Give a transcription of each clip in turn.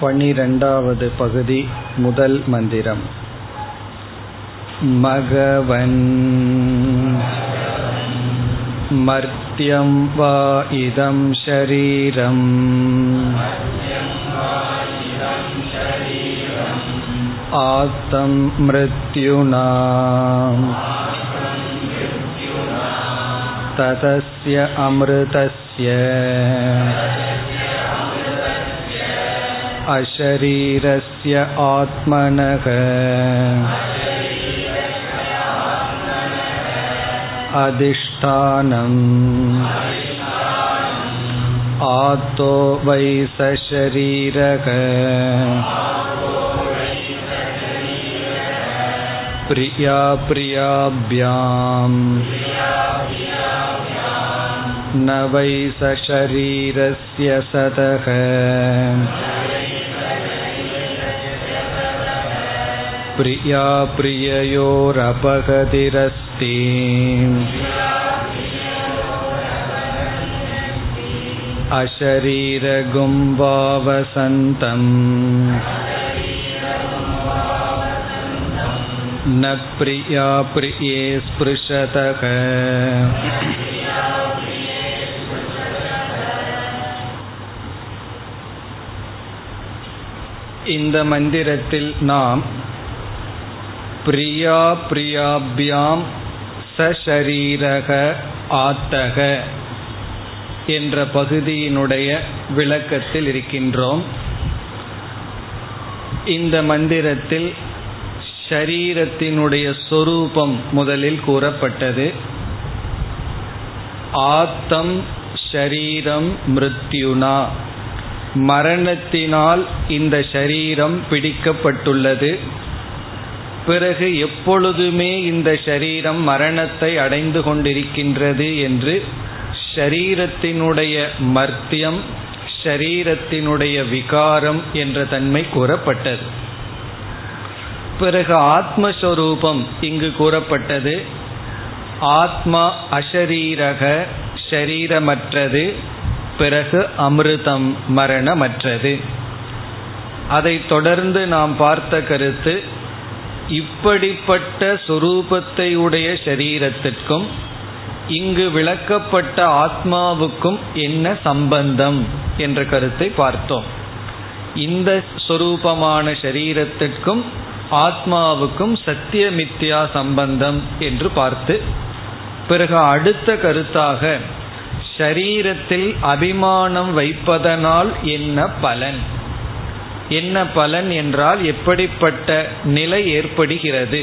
பனிரெண்டாவது பகுதி முதல் மந்திரம். மகவன் மர்த்யம் வா இதம் ஷரீரம் ஆத்தம் மிருத்யுனா ததஸ்ய அம்ருதஸ்ய அஷரீரஸ்ய ஆத்மனஹ அதிஷ்டானம் ஆதோ வை சரீரக பிரியா பிரியாப்யாம் ந வை சரீரஸ்ய சதஹ பிரியா பிரியயோரபகதிரஸ்தி. அஷரீரகும் வாவசந்தம் ந பிரியா பிரியே ஸ்பிருஷதக. இந்த மந்திரத்தில் நாம் பிரியா பிரியாபியாம் சரீரக ஆத்தக என்ற பகுதியினுடைய விளக்கத்தில் இருக்கின்றோம். இந்த மந்திரத்தில் ஷரீரத்தினுடைய சொரூபம் முதலில் கூறப்பட்டது. ஆத்தம் ஷரீரம் மிருத்யுனா, மரணத்தினால் இந்த ஷரீரம் பிடிக்கப்பட்டுள்ளது. பிறகு எப்பொழுதுமே இந்த ஷரீரம் மரணத்தை அடைந்து கொண்டிருக்கின்றது என்று ஷரீரத்தினுடைய மர்த்தியம், ஷரீரத்தினுடைய விகாரம் என்ற தன்மை கூறப்பட்டது. பிறகு ஆத்மஸ்வரூபம் இங்கு கூறப்பட்டது. ஆத்மா அஷரீரக, ஷரீரமற்றது. பிறகு அமிர்தம், மரணமற்றது. அதைத் தொடர்ந்து நாம் பார்த்த கருத்து, இப்படிப்பட்ட சொரூபத்தை உடைய ஷரீரத்திற்கும் இங்கு விளக்கப்பட்ட ஆத்மாவுக்கும் என்ன சம்பந்தம் என்ற கருத்தை பார்த்தோம். இந்த சொரூபமான ஷரீரத்திற்கும் ஆத்மாவுக்கும் சத்தியமித்யா சம்பந்தம் என்று பார்த்து, பிறகு அடுத்த கருத்தாக ஷரீரத்தில் அபிமானம் வைப்பதனால் என்ன பலன், என்ன பலன் என்றால் எப்படிப்பட்ட நிலை ஏற்படுகிறது,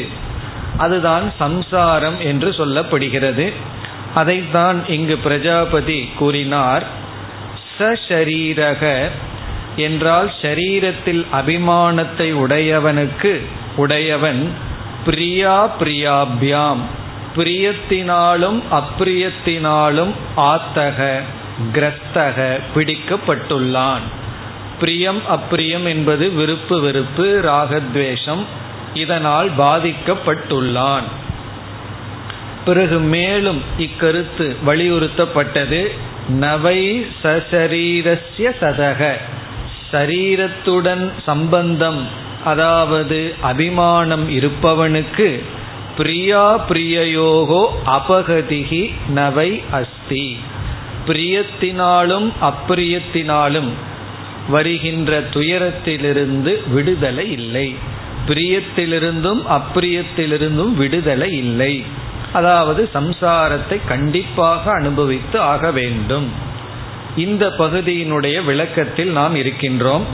அதுதான் சம்சாரம் என்று சொல்லப்படுகிறது. அதைத்தான் இங்கு பிரஜாபதி கூறினார். சரீரக என்றால் ஷரீரத்தில் அபிமானத்தை உடையவன் பிரியா பிரியாபியாம், பிரியத்தினாலும் அப்பிரியத்தினாலும் ஆத்தக கிரஸ்தக பிடிக்கப்பட்டுள்ளான். பிரியம் அப்பிரியம் என்பது விருப்பு வெறுப்பு, ராகத்வேஷம், இதனால் பாதிக்கப்பட்டுள்ளான். பிறகு மேலும் இக்கருத்து வலியுறுத்தப்பட்டது. நவை சரீரஸ்ய சதக, சரீரத்துடன் சம்பந்தம், அதாவது அபிமானம் இருப்பவனுக்கு பிரியா பிரியயோகோ அபகதிகி நவை அஸ்தி, பிரியத்தினாலும் அப்பிரியத்தினாலும் வருகின்ற துயரத்திலிருந்து விடுதலை இல்லை, பிரியத்திலிருந்தும் அப்பிரியத்திலிருந்தும் விடுதலை இல்லை. அதாவது சம்சாரத்தை கண்டிப்பாக அனுபவித்து ஆக வேண்டும். இந்த பகுதியினுடைய விளக்கத்தில் நாம் இருக்கின்றோம்.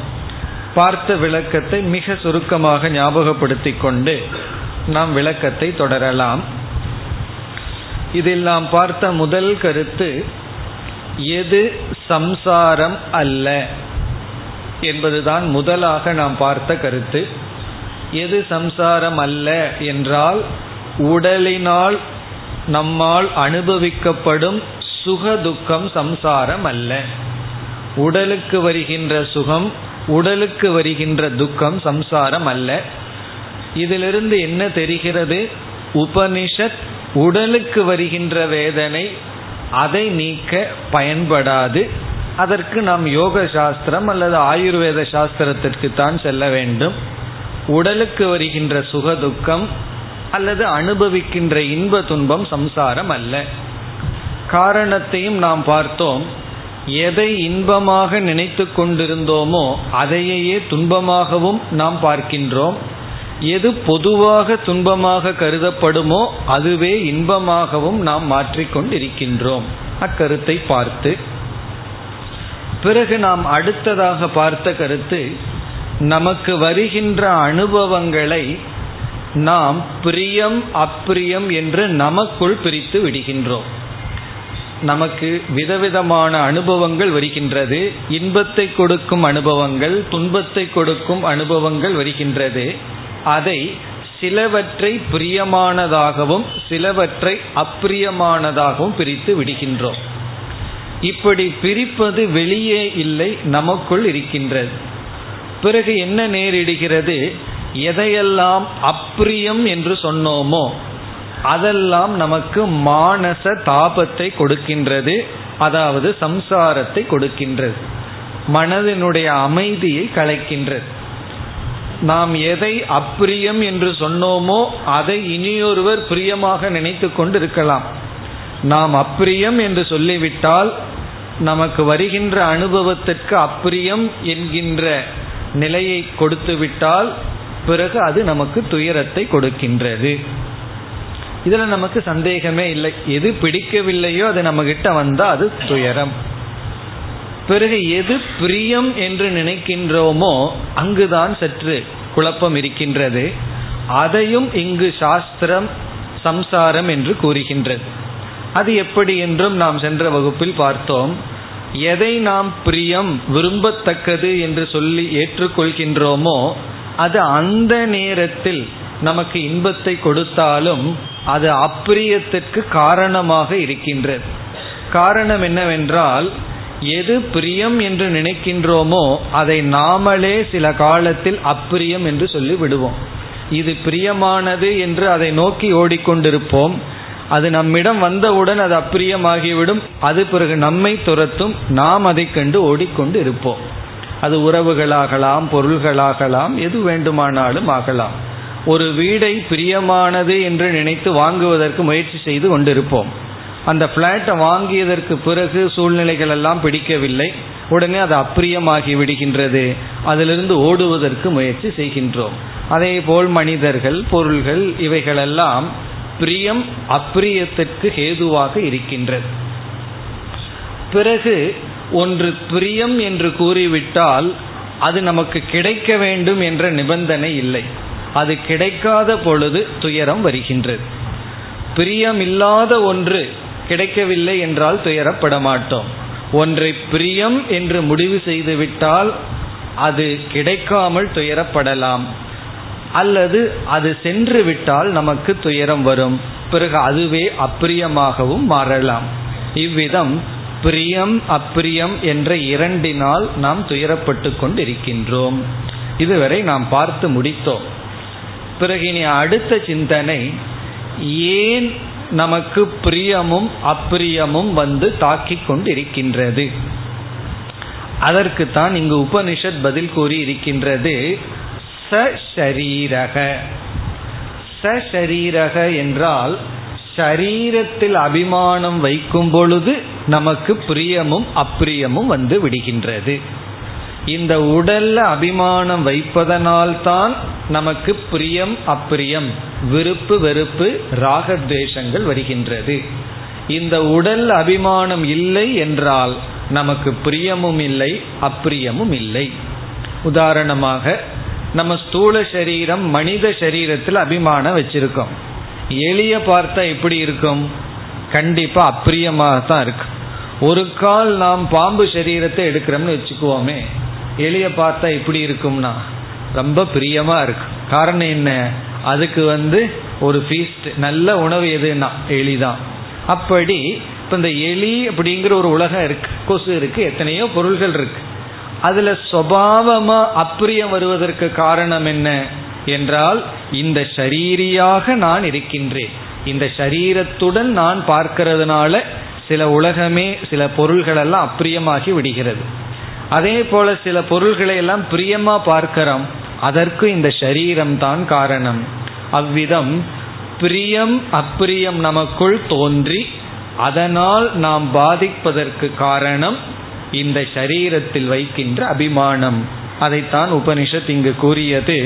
பார்த்த விளக்கத்தை மிக சுருக்கமாக ஞாபகப்படுத்தி கொண்டு நாம் விளக்கத்தை தொடரலாம். இதில் நாம் பார்த்த முதல் கருத்து, எது சம்சாரம் அல்ல என்பதுதான் முதலாக நாம் பார்த்த கருத்து. எது சம்சாரம் அல்ல என்றால் உடலினால் நம்மால் அனுபவிக்கப்படும் சுகதுக்கம் சம்சாரம் அல்ல. உடலுக்கு வருகின்ற சுகம், உடலுக்கு வருகின்ற துக்கம் சம்சாரம் அல்ல. இதிலிருந்து என்ன தெரிகிறது? உபனிஷத் உடலுக்கு வருகின்ற வேதனை அதை நீக்க பயன்படாது. அதற்கு நாம் யோக சாஸ்திரம் அல்லது ஆயுர்வேத சாஸ்திரத்திற்கு தான் செல்ல வேண்டும். உடலுக்கு வருகின்ற சுகதுக்கம் அல்லது அனுபவிக்கின்ற இன்ப துன்பம் சம்சாரம் அல்ல. காரணத்தையும் நாம் பார்த்தோம். எதை இன்பமாக நினைத்து கொண்டிருந்தோமோ அதையே துன்பமாகவும் நாம் பார்க்கின்றோம். எது பொதுவாக துன்பமாக கருதப்படுமோ அதுவே இன்பமாகவும் நாம் மாற்றிக்கொண்டிருக்கின்றோம். அக்கருத்தை பார்த்து பிறகு நாம் அடுத்ததாக பார்த்த கருத்து, நமக்கு வருகின்ற அனுபவங்களை நாம் பிரியம் அப்பிரியம் என்று நமக்குள் பிரித்து விடுகின்றோம். நமக்கு விதவிதமான அனுபவங்கள் வருகின்றது. இன்பத்தை கொடுக்கும் அனுபவங்கள், துன்பத்தை கொடுக்கும் அனுபவங்கள் வருகின்றது. அதை சிலவற்றை பிரியமானதாகவும் சிலவற்றை அப்பிரியமானதாகவும் பிரித்து விடுகின்றோம். இப்படி பிரிப்பது வெளியே இல்லை, நமக்குள் இருக்கின்றது. பிறகு என்ன நேரிடுகிறது? எதையெல்லாம் அப்பிரியம் என்று சொன்னோமோ அதெல்லாம் நமக்கு மானச தாபத்தை கொடுக்கின்றது, அதாவது சம்சாரத்தை கொடுக்கின்றது, மனதினுடைய அமைதியை கலைக்கின்றது. நாம் எதை அப்பிரியம் என்று சொன்னோமோ அதை இனியொருவர் பிரியமாக நினைத்து கொண்டு இருக்கலாம். நாம் அப்பிரியம் என்று சொல்லிவிட்டால் நமக்கு வருகின்ற அனுபவத்திற்கு அப்பிரியம் என்கின்ற நிலையை கொடுத்துவிட்டால் பிறகு அது நமக்கு துயரத்தை கொடுக்கின்றது. இதில் நமக்கு சந்தேகமே இல்லை. எது பிடிக்கவில்லையோ அது நம்மகிட்ட வந்தால் அது துயரம். பிறகு எது பிரியம் என்று நினைக்கின்றோமோ அங்குதான் சற்று குழப்பம் இருக்கின்றது. அதையும் இங்கு சாஸ்திரம் சம்சாரம் என்று கூறுகின்றது. அது எப்படி என்றும் நாம் சென்ற வகுப்பில் பார்த்தோம். எதை நாம் பிரியம் விரும்பத்தக்கது என்று சொல்லி ஏற்றுக்கொள்கின்றோமோ அது அந்த நேரத்தில் நமக்கு இன்பத்தை கொடுத்தாலும் அது அப்பிரியத்திற்கு காரணமாக இருக்கின்றது. காரணம் என்னவென்றால், எது பிரியம் என்று நினைக்கின்றோமோ அதை நாமளே சில காலத்தில் அப்பிரியம் என்று சொல்லி விடுவோம். இது பிரியமானது என்று அதை நோக்கி ஓடிக்கொண்டிருப்போம். அது நம்மிடம் வந்தவுடன் அது அப்பிரியமாகிவிடும். அது பிறகு நம்மை துரத்தும். நாம் அதை கண்டு ஓடிக்கொண்டு இருப்போம். அது உறவுகளாகலாம், பொருள்களாகலாம், எது வேண்டுமானாலும் ஆகலாம். ஒரு வீடை பிரியமானது என்று நினைத்து வாங்குவதற்கு முயற்சி செய்து கொண்டிருப்போம். அந்த பிளாட்டை வாங்கியதற்கு பிறகு சூழ்நிலைகள் எல்லாம் பிடிக்கவில்லை. உடனே அது அப்பிரியமாகி விடுகின்றது. அதிலிருந்து ஓடுவதற்கு முயற்சி செய்கின்றோம். அதே போல் மனிதர்கள், பொருள்கள், இவைகளெல்லாம் பிரியம் அப்பிரியத்திற்கு ஹேதுவாக இருக்கின்றது. பிறகு ஒன்று பிரியம் என்று கூறிவிட்டால் அது நமக்கு கிடைக்க வேண்டும் என்ற நிபந்தனை இல்லை. அது கிடைக்காத பொழுது துயரம் வருகின்றது. பிரியமில்லாத ஒன்று கிடைக்கவில்லை என்றால் துயரப்பட மாட்டோம். ஒன்றை பிரியம் என்று முடிவு செய்துவிட்டால் அது கிடைக்காமல் துயரப்படலாம், அல்லது அது சென்று விட்டால் நமக்கு துயரம் வரும். பிறகு அதுவே அப்பிரியமாகவும் மாறலாம். இவ்விதம் பிரியம் அப்பிரியம் என்ற இரண்டினால் நாம் துயரப்பட்டு கொண்டிருக்கின்றோம். இதுவரை நாம் பார்த்து முடித்தோம். பிறகு இனி அடுத்த சிந்தனை, ஏன் நமக்கு பிரியமும் அப்பிரியமும் வந்து தாக்கிக் கொண்டிருக்கின்றது? அதற்குத்தான் இங்கு உபனிஷத் பதில் கூறி இருக்கின்றது. சரீரக என்றால் ஷரீரத்தில் அபிமானம் வைக்கும் பொழுது நமக்கு பிரியமும் அப்பிரியமும் வந்து விடுகின்றது. இந்த உடல்ல அபிமானம் வைப்பதனால்தான் நமக்கு பிரியம் அப்பிரியம், விருப்பு வெறுப்பு, ராகத்வேஷங்கள் வருகின்றது. இந்த உடல் அபிமானம் இல்லை என்றால் நமக்கு பிரியமும் இல்லை அப்பிரியமும் இல்லை. உதாரணமாக நம்ம ஸ்தூல சரீரம், மனித சரீரத்தில் அபிமானம் வச்சிருக்கோம். எளிய பார்த்தா எப்படி இருக்கும்? கண்டிப்பாக அப்பிரியமாகத்தான் இருக்கு. ஒரு கால் நாம் பாம்பு சரீரத்தை எடுக்கிறோம்னு வச்சுக்குவோமே, எளிய பார்த்தா எப்படி இருக்கும்னா ரொம்ப பிரியமாக இருக்கு. காரணம் என்ன? அதுக்கு ஒரு ஃபீஸ்ட், நல்ல உணவு எதுன்னா எலிதான். அப்படி இப்போ இந்த எலி அப்படிங்கிற ஒரு உலகம் இருக்கு, கொசு இருக்கு, எத்தனையோ பொருள்கள் இருக்கு. அதில் சுபாவமாக அப்பிரியம் வருவதற்கு காரணம் என்ன என்றால், இந்த ஷரீரியாக நான் இருக்கின்றேன், இந்த ஷரீரத்துடன் நான் பார்க்கறதுனால சில உலகமே சில பொருள்கள் எல்லாம் அப்பிரியமாகி விடுகிறது. அதே போல சில பொருள்களை எல்லாம் பிரியமா பார்க்கிறோம், அதற்கு இந்த சரீரம் தான் காரணம். அவ்விதம் பிரியம் அப்பிரியம் நமக்குள் தோன்றி அதனால் நாம் பாதிப்பதற்கு காரணம் இந்த சரீரத்தில் வைக்கின்ற அபிமானம். அதைத்தான் உபனிஷத் இங்கு கூறியது.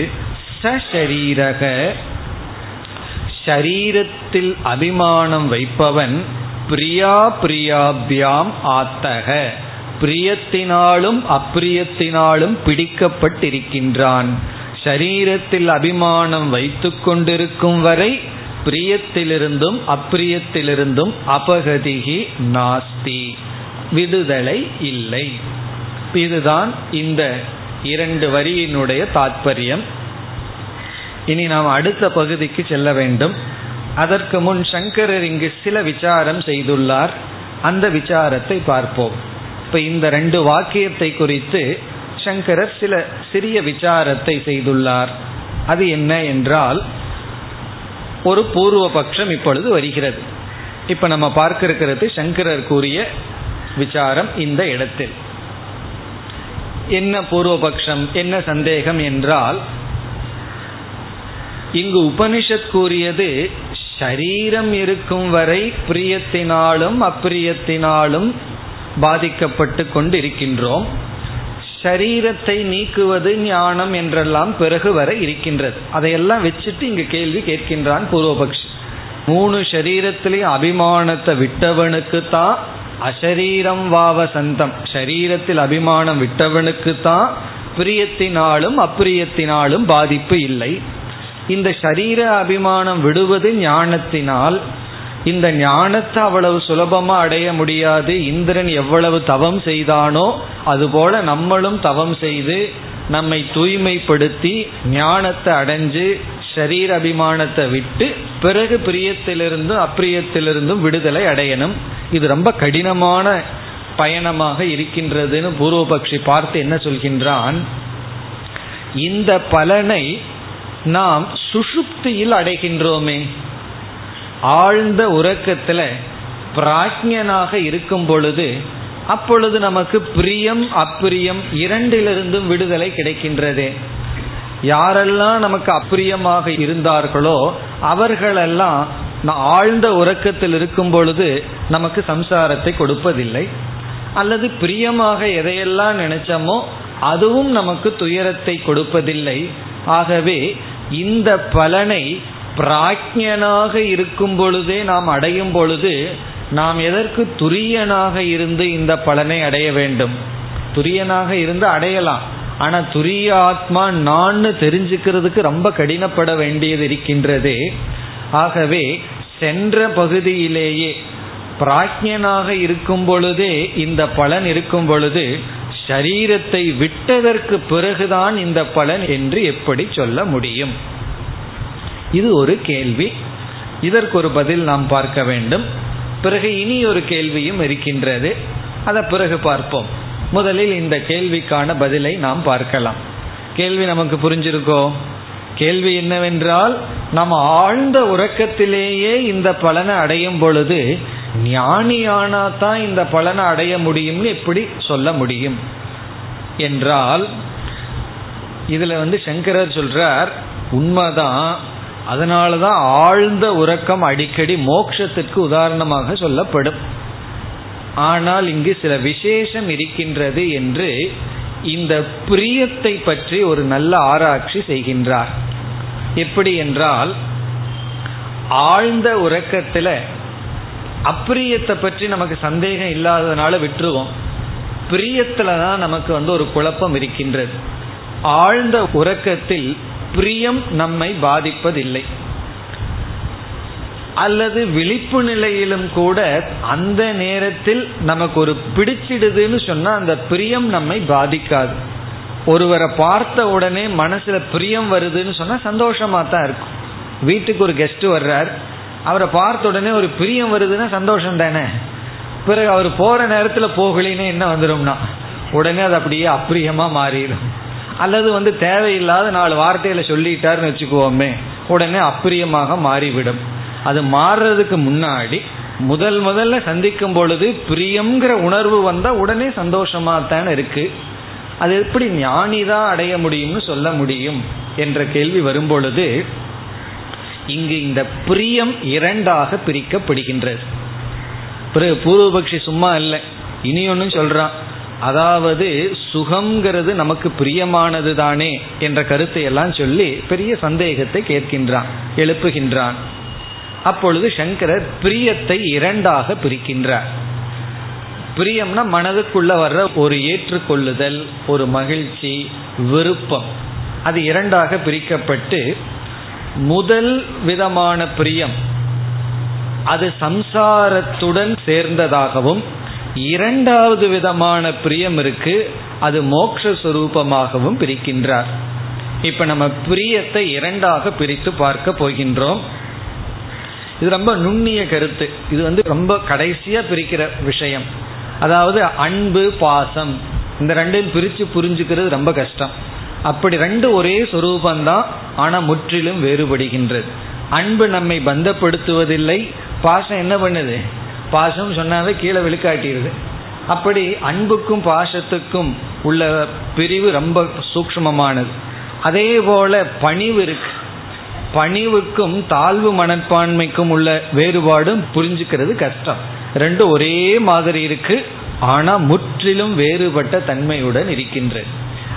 சரீரக, சரீரத்தில் அபிமானம் வைப்பவன் பிரியா பிரியாபியாம் ஆத்தக, பிரியத்தினாலும் அப்பிரியத்தினாலும் பிடிக்கப்பட்டிருக்கின்றான். சரீரத்தில் அபிமானம் வைத்து கொண்டிருக்கும் வரை பிரியத்திலிருந்தும் அப்பிரியத்திலிருந்தும் அபகதிகி நாஸ்தி, விடுதலை இல்லை. இதுதான் இந்த இரண்டு வரியினுடைய தாற்பயம். இனி நாம் அடுத்த பகுதிக்கு செல்ல வேண்டும். அதற்கு முன் சங்கரர் இங்கு சில விசாரம் செய்துள்ளார், அந்த விசாரத்தை பார்ப்போம். இப்போ இந்த ரெண்டு வாக்கியத்தை குறித்து சங்கரர் சில சிறிய விசாரத்தை செய்துள்ளார். அது என்ன என்றால், ஒரு பூர்வ பட்சம் இப்பொழுது வருகிறது. இப்போ நம்ம பார்க்க இருக்கிறது சங்கரர் கூறிய விசாரம். இந்த இடத்தில் என்ன பூர்வ பட்சம், என்ன சந்தேகம் என்றால், இங்கு உபனிஷத் கூறியது சரீரம் இருக்கும் வரை பிரியத்தினாலும் அப்பிரியத்தினாலும் பாதிக்கப்பட்டு கொண்டிருக்கின்றோம், சரீரத்தை நீக்குவது ஞானம் என்றெல்லாம் பிறகு வரை இருக்கின்றது, அதையெல்லாம் வச்சுட்டு இங்கு கேள்வி கேட்கின்றான் பூர்வபக்ஷி. மூணு சரீரத்திலேயும் அபிமானத்தை விட்டவனுக்கு தான் அசரீரம் வாவசந்தம், சரீரத்தில் அபிமானம் விட்டவனுக்கு தான் பிரியத்தினாலும் அப்பிரியத்தினாலும் பாதிப்பு இல்லை. இந்த சரீர அபிமானம் விடுவது ஞானத்தினால். இந்த ஞானத்தை அவ்வளவு சுலபமா அடைய முடியாது. இந்திரன் எவ்வளவு தவம் செய்தானோ அதுபோல நம்மளும் தவம் செய்து நம்மை தூய்மைப்படுத்தி ஞானத்தை அடைஞ்சு சரீர அபிமானத்தை விட்டு பிறகு பிரியத்திலிருந்தும் அப்பிரியத்திலிருந்தும் விடுதலை அடையணும். இது ரொம்ப கடினமான பயணமாக இருக்கின்றதுன்னு பூர்வபக்ஷி பார்த்து என்ன சொல்கின்றான், இந்த பலனை நாம் சுஷுப்தியில் அடைகின்றோமே, ஆழ்ந்த உறக்கத்தில் பிராஜ்ஞனாக இருக்கும் பொழுது, அப்பொழுது நமக்கு பிரியம் அப்பிரியம் இரண்டிலிருந்தும் விடுதலை கிடைக்கின்றது. யாரெல்லாம் நமக்கு அப்பிரியமாக இருந்தார்களோ அவர்களெல்லாம் ஆழ்ந்த உறக்கத்தில் இருக்கும் பொழுது நமக்கு சம்சாரத்தை கொடுப்பதில்லை. அல்லது பிரியமாக எதையெல்லாம் நினைச்சோமோ அதுவும் நமக்கு துயரத்தை கொடுப்பதில்லை. ஆகவே இந்த பலனை பிராஜ்ஞனாக இருக்கும் பொழுதே நாம் அடையும் பொழுது நாம் எதற்கு துரியனாக இருந்து இந்த பலனை அடைய வேண்டும்? துரியனாக இருந்து அடையலாம், ஆனால் துரிய ஆத்மா நான் தெரிஞ்சுக்கிறதுக்கு ரொம்ப கடினப்பட வேண்டியது இருக்கின்றது. ஆகவே சென்ற பகுதியிலேயே பிராஜ்ஞனாக இருக்கும் பொழுதே இந்த பலன் இருக்கும் பொழுது சரீரத்தை விட்டதற்கு பிறகுதான் இந்த பலன் என்று எப்படி சொல்ல முடியும்? இது ஒரு கேள்வி. இதற்கு ஒரு பதில் நாம் பார்க்க வேண்டும். பிறகு இனி ஒரு கேள்வியும் இருக்கின்றது, அதை பிறகு பார்ப்போம். முதலில் இந்த கேள்விக்கான பதிலை நாம் பார்க்கலாம். கேள்வி நமக்கு புரிஞ்சிருக்கோ? கேள்வி என்னவென்றால், நாம் ஆழ்ந்த உறக்கத்திலேயே இந்த பலனை அடையும் பொழுது ஞானியானா தான் இந்த பலனை அடைய முடியும்னு எப்படி சொல்ல முடியும் என்றால், இதில் சங்கரர் சொல்றார் உண்மைதான். அதனால தான் ஆழ்ந்த உறக்கம் அடிக்கடி மோட்சத்திற்கு உதாரணமாக சொல்லப்படும். ஆனால் இங்கு சில விசேஷம் இருக்கின்றது என்று இந்த பிரியத்தை பற்றி ஒரு நல்ல ஆராய்ச்சி செய்கின்றார். எப்படி என்றால், ஆழ்ந்த உறக்கத்தில் அப்பிரியத்தை பற்றி நமக்கு சந்தேகம் இல்லாததுனால விட்டுருவோம். பிரியத்தில் தான் நமக்கு ஒரு குழப்பம் இருக்கின்றது. ஆழ்ந்த உறக்கத்தில் பிரியம் நம்மை பாதிப்பதில்லை. அல்லது விழிப்பு நிலையிலும் கூட அந்த நேரத்தில் நமக்கு ஒரு பிடிச்சிடுதுன்னு சொன்னா அந்த பிரியம் நம்மை பாதிக்காது. ஒருவரை பார்த்த உடனே மனசுல பிரியம் வருதுன்னு சொன்னா சந்தோஷமா தான் இருக்கும். வீட்டுக்கு ஒரு கெஸ்ட் வர்றார், அவரை பார்த்த உடனே ஒரு பிரியம் வருதுன்னா சந்தோஷம் தானே. பிறகு அவர் போற நேரத்துல போகலின்னு என்ன வந்துடும்னா உடனே அது அப்படியே அப்பிரியமா மாறிடும். அல்லது தேவையில்லாத 4 வார்த்தையில சொல்லிட்டாருன்னு வச்சுக்குவோமே, உடனே அப்பிரியமாக மாறிவிடும். அது மாறுறதுக்கு முன்னாடி முதல்ல சந்திக்கும் பொழுது பிரியம்ங்கிற உணர்வு வந்தா உடனே சந்தோஷமா தான் இருக்கு. அது எப்படி ஞானிதான் அடைய முடியும்னு சொல்ல முடியும் என்ற கேள்வி வரும்பொழுது இங்கு இந்த பிரியம் இரண்டாக பிரிக்கப்படுகின்றது. பூர்வபக்ஷி சும்மா இல்லை, இனி ஒன்னும் சொல்றான். அதாவது சுகம்ங்கிறது நமக்கு பிரியமானது தானே என்ற கருத்தை எல்லாம் சொல்லி பெரிய சந்தேகத்தை கேட்கின்றான், எழுப்புகின்றான். அப்பொழுது சங்கரர் பிரியத்தை இரண்டாக பிரிக்கின்றார். பிரியம்னா மனதுக்குள்ள வர்ற ஒரு ஏற்றுக்கொள்ளுதல், ஒரு மகிழ்ச்சி, விருப்பம், அது இரண்டாக பிரிக்கப்பட்டு முதல் விதமான பிரியம் அது சம்சாரத்துடன் சேர்ந்ததாகவும், இரண்டாவது விதமான பிரியம் இருக்கு அது மோக்ஷஸ்வரூபமாகவும் பிரிக்கின்றார். இப்ப நம்ம பிரியத்தை இரண்டாக பிரித்து பார்க்க போகின்றோம். இது ரொம்ப நுண்ணிய கருத்து, இது ரொம்ப கடைசியா பிரிக்கிற விஷயம். அதாவது அன்பு பாசம் இந்த ரெண்டையும் பிரித்து புரிஞ்சுக்கிறது ரொம்ப கஷ்டம். அப்படி ரெண்டு ஒரே சொரூபந்தான், ஆனா முற்றிலும் வேறுபடுகின்றது. அன்பு நம்மை பந்தப்படுத்துவதில்லை, பாசம் என்ன பண்ணுது, பாசம் சொன்னாவே கீழே விழுக்காட்டிடுது. அப்படி அன்புக்கும் பாசத்துக்கும் உள்ள பிரிவு ரொம்ப சூக்ஷ்மமானது. அதே போல பணிவு இருக்கு, பணிவுக்கும் தாழ்வு மனப்பான்மைக்கும் உள்ள வேறுபாடும் புரிஞ்சுக்கிறது கஷ்டம். ரெண்டும் ஒரே மாதிரி இருக்கு, ஆனா முற்றிலும் வேறுபட்ட தன்மையுடன் இருக்கின்றது.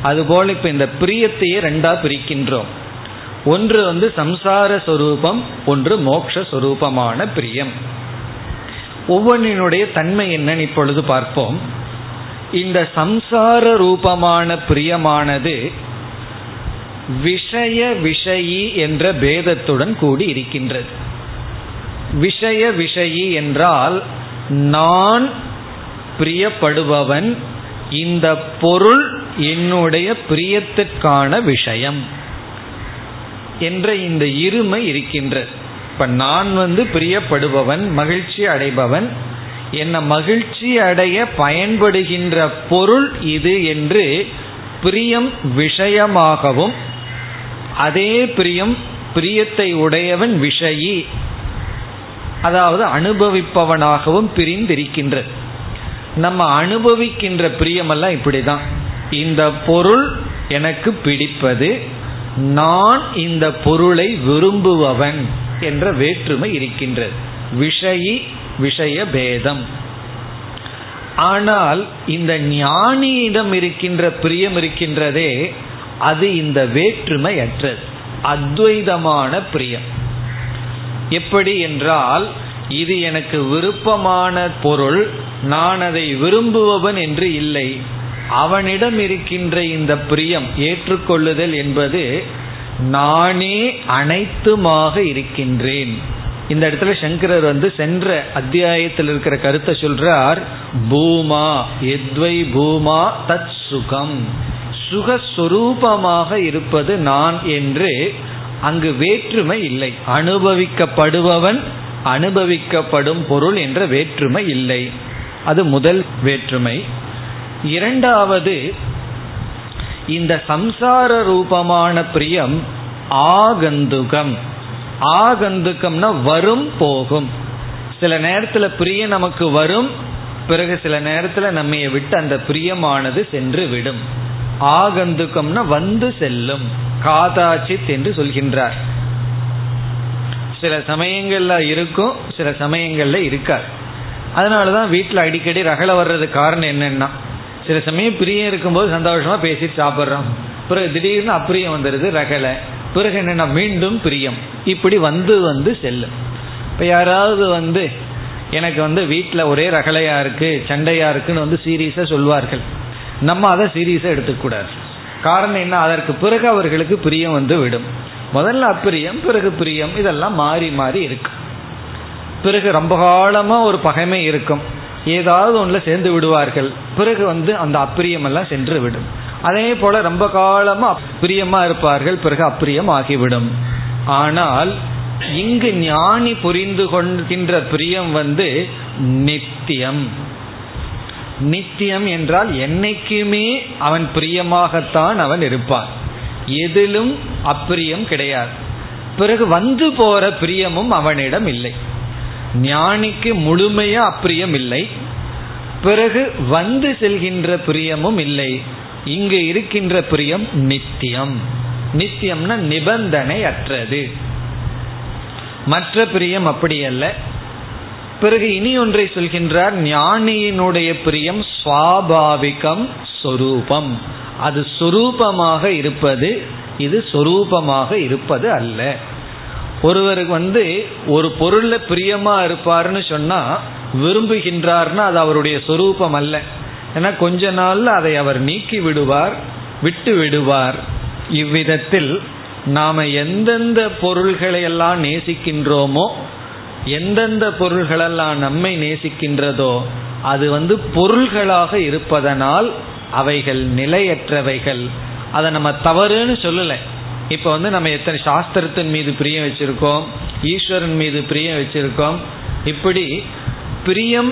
அதுபோல இப்ப இந்த பிரியத்தையே ரெண்டா பிரிக்கின்றோம். ஒன்று சம்சார சொரூபம், ஒன்று மோக்ஷஸ்வரூபமான பிரியம். ஒவ்வொன்றினுடைய தன்மை என்னன்னு இப்பொழுது பார்ப்போம். இந்த சம்சார ரூபமான பிரியமானது விஷய விஷயி என்ற பேதத்துடன் கூடி இருக்கின்றது. விஷய விஷயி என்றால் நான் பிரியப்படுபவன், இந்த பொருள் என்னுடைய பிரியத்திற்கான விஷயம் என்ற இந்த இருமை இருக்கின்றது. இப்ப நான் பிரியப்படுபவன், மகிழ்ச்சி அடைபவன், என்ன மகிழ்ச்சி அடைய பயன்படுகின்ற பொருள் இது என்று பிரியம் விஷயமாகவும், அதே பிரியம் பிரியத்தை உடையவன் விஷயி அதாவது அனுபவிப்பவனாகவும் பிரிந்திருக்கின்ற. நம்ம அனுபவிக்கின்ற பிரியமெல்லாம் இப்படிதான், இந்த பொருள் எனக்கு பிடிப்பது, நான் இந்த பொருளை விரும்புபவன் என்ற வேற்றுமை இருக்கின்றது. விஷயி விஷய பேதம். ஆனால் இந்த ஞானியிடம் இருக்கின்ற பிரியம் இருக்கின்றதே, அது இந்த வேற்றுமை அற்றது, அத்வைதமான பிரியம். எப்படி என்றால் இது எனக்கு விருப்பமான பொருள், நான் அதை விரும்புபவன் என்று இல்லை. அவனிடம் இருக்கின்ற இந்த பிரியம் ஏற்றுக்கொள்ளுதல் என்பது நானே அனைத்துமாக இருக்கின்றேன். இந்த இடத்துல சங்கரர் சென்ற அத்தியாயத்தில் இருக்கிற கருத்தை சொல்றார். பூமா எத்வை பூமா தத் சுகம், சுகஸ்வரூபமாக இருப்பது நான் என்று அங்கு வேற்றுமை இல்லை. அனுபவிக்கப்படுபவன், அனுபவிக்கப்படும் பொருள் என்ற வேற்றுமை இல்லை. அது முதல் வேற்றுமை. இரண்டாவது, இந்த சம்சார ரூபமான பிரியம் ஆகந்துகம். ஆகந்துகம்னா வரும் போகும். சில நேரத்தில் பிரியம் நமக்கு வரும், பிறகு சில நேரத்தில் நம்மைய விட்டு அந்த பிரியமானது சென்று விடும். ஆகந்துகம்னா வந்து செல்லும், காதாச்சித் என்று சொல்கின்றார். சில சமயங்கள்ல இருக்கும், சில சமயங்கள்ல இருக்காது. அதனாலதான் வீட்டில் அடிக்கடி ரகலை வர்றது. காரணம் என்னன்னா, சில சமயம் பிரியம் இருக்கும்போது சந்தோஷமா பேசி சாப்பிட்றோம், பிறகு திடீர்னு அப்பிரியம் வந்துடுது, ரகலை. பிறகு என்னன்னா மீண்டும் பிரியம். இப்படி வந்து வந்து செல்லும். இப்போ யாராவது எனக்கு வீட்டில் ஒரே ரகலையா இருக்கு, சண்டையா இருக்குன்னு சீரியஸா சொல்வார்கள். நம்ம அதை சீரியஸா எடுத்துக்கூடாது. காரணம் என்ன, அதற்கு பிறகு அவர்களுக்கு பிரியம் விடும். முதல்ல அப்பிரியம், பிறகு பிரியம், இதெல்லாம் மாறி மாறி இருக்கும். பிறகு ரொம்ப காலமா ஒரு பகைமை இருக்கும், ஏதாவது ஒன்றில் சேர்ந்து விடுவார்கள், பிறகு அந்த அப்பிரியமெல்லாம் சென்று விடும். அதே போல ரொம்ப காலமாக பிரியமா இருப்பார்கள், பிறகு அப்பிரியம் ஆகிவிடும். ஆனால் இங்கு ஞானி புரிந்து கொள்கின்ற பிரியம் நித்தியம். நித்தியம் என்றால் என்னைக்குமே அவன் பிரியமாகத்தான் அவன் இருப்பான், எதிலும் அப்பிரியம் கிடையாது. பிறகு போற பிரியமும் அவனிடம் இல்லை. ஞானிக்கு முழுமையா அப்பிரியம் இல்லை, பிறகு வந்து செல்கின்ற பிரியமும் இல்லை. இங்கு இருக்கின்ற பிரியம் நித்தியம். நித்தியம்னா நிபந்தனை அற்றது. மற்ற பிரியம் அப்படி அல்ல. பிறகு இனி ஒன்றை சொல்கின்றார், ஞானியினுடைய பிரியம் ஸ்வாபாவிகம் சொரூபம், அது சொரூபமாக இருப்பது, இது சொரூபமாக இருப்பது அல்ல. ஒருவருக்கு ஒரு பொருள்ல பிரியமா இருப்பார்னு சொன்னா விரும்புகின்றார்னா அது அவருடைய சொரூபம் அல்ல. ஏன்னா கொஞ்ச நாள்ல அதை அவர் நீக்கி விடுவார், விட்டு விடுவார். இவ்விதத்தில் நாம எந்தெந்த பொருள்களை எல்லாம் நேசிக்கின்றோமோ, எந்தெந்த பொருள்களெல்லாம் நம்மை நேசிக்கின்றதோ, அது பொருள்களாக இருப்பதனால் அவைகள் நிலையற்றவைகள். அதை நம்ம தவறுன்னு சொல்லலை. இப்போ நம்ம எத்தனை சாஸ்திரத்தின் மீது பிரியம் வச்சிருக்கோம், ஈஸ்வரன் மீது பிரியம் வச்சிருக்கோம். இப்படி பிரியம்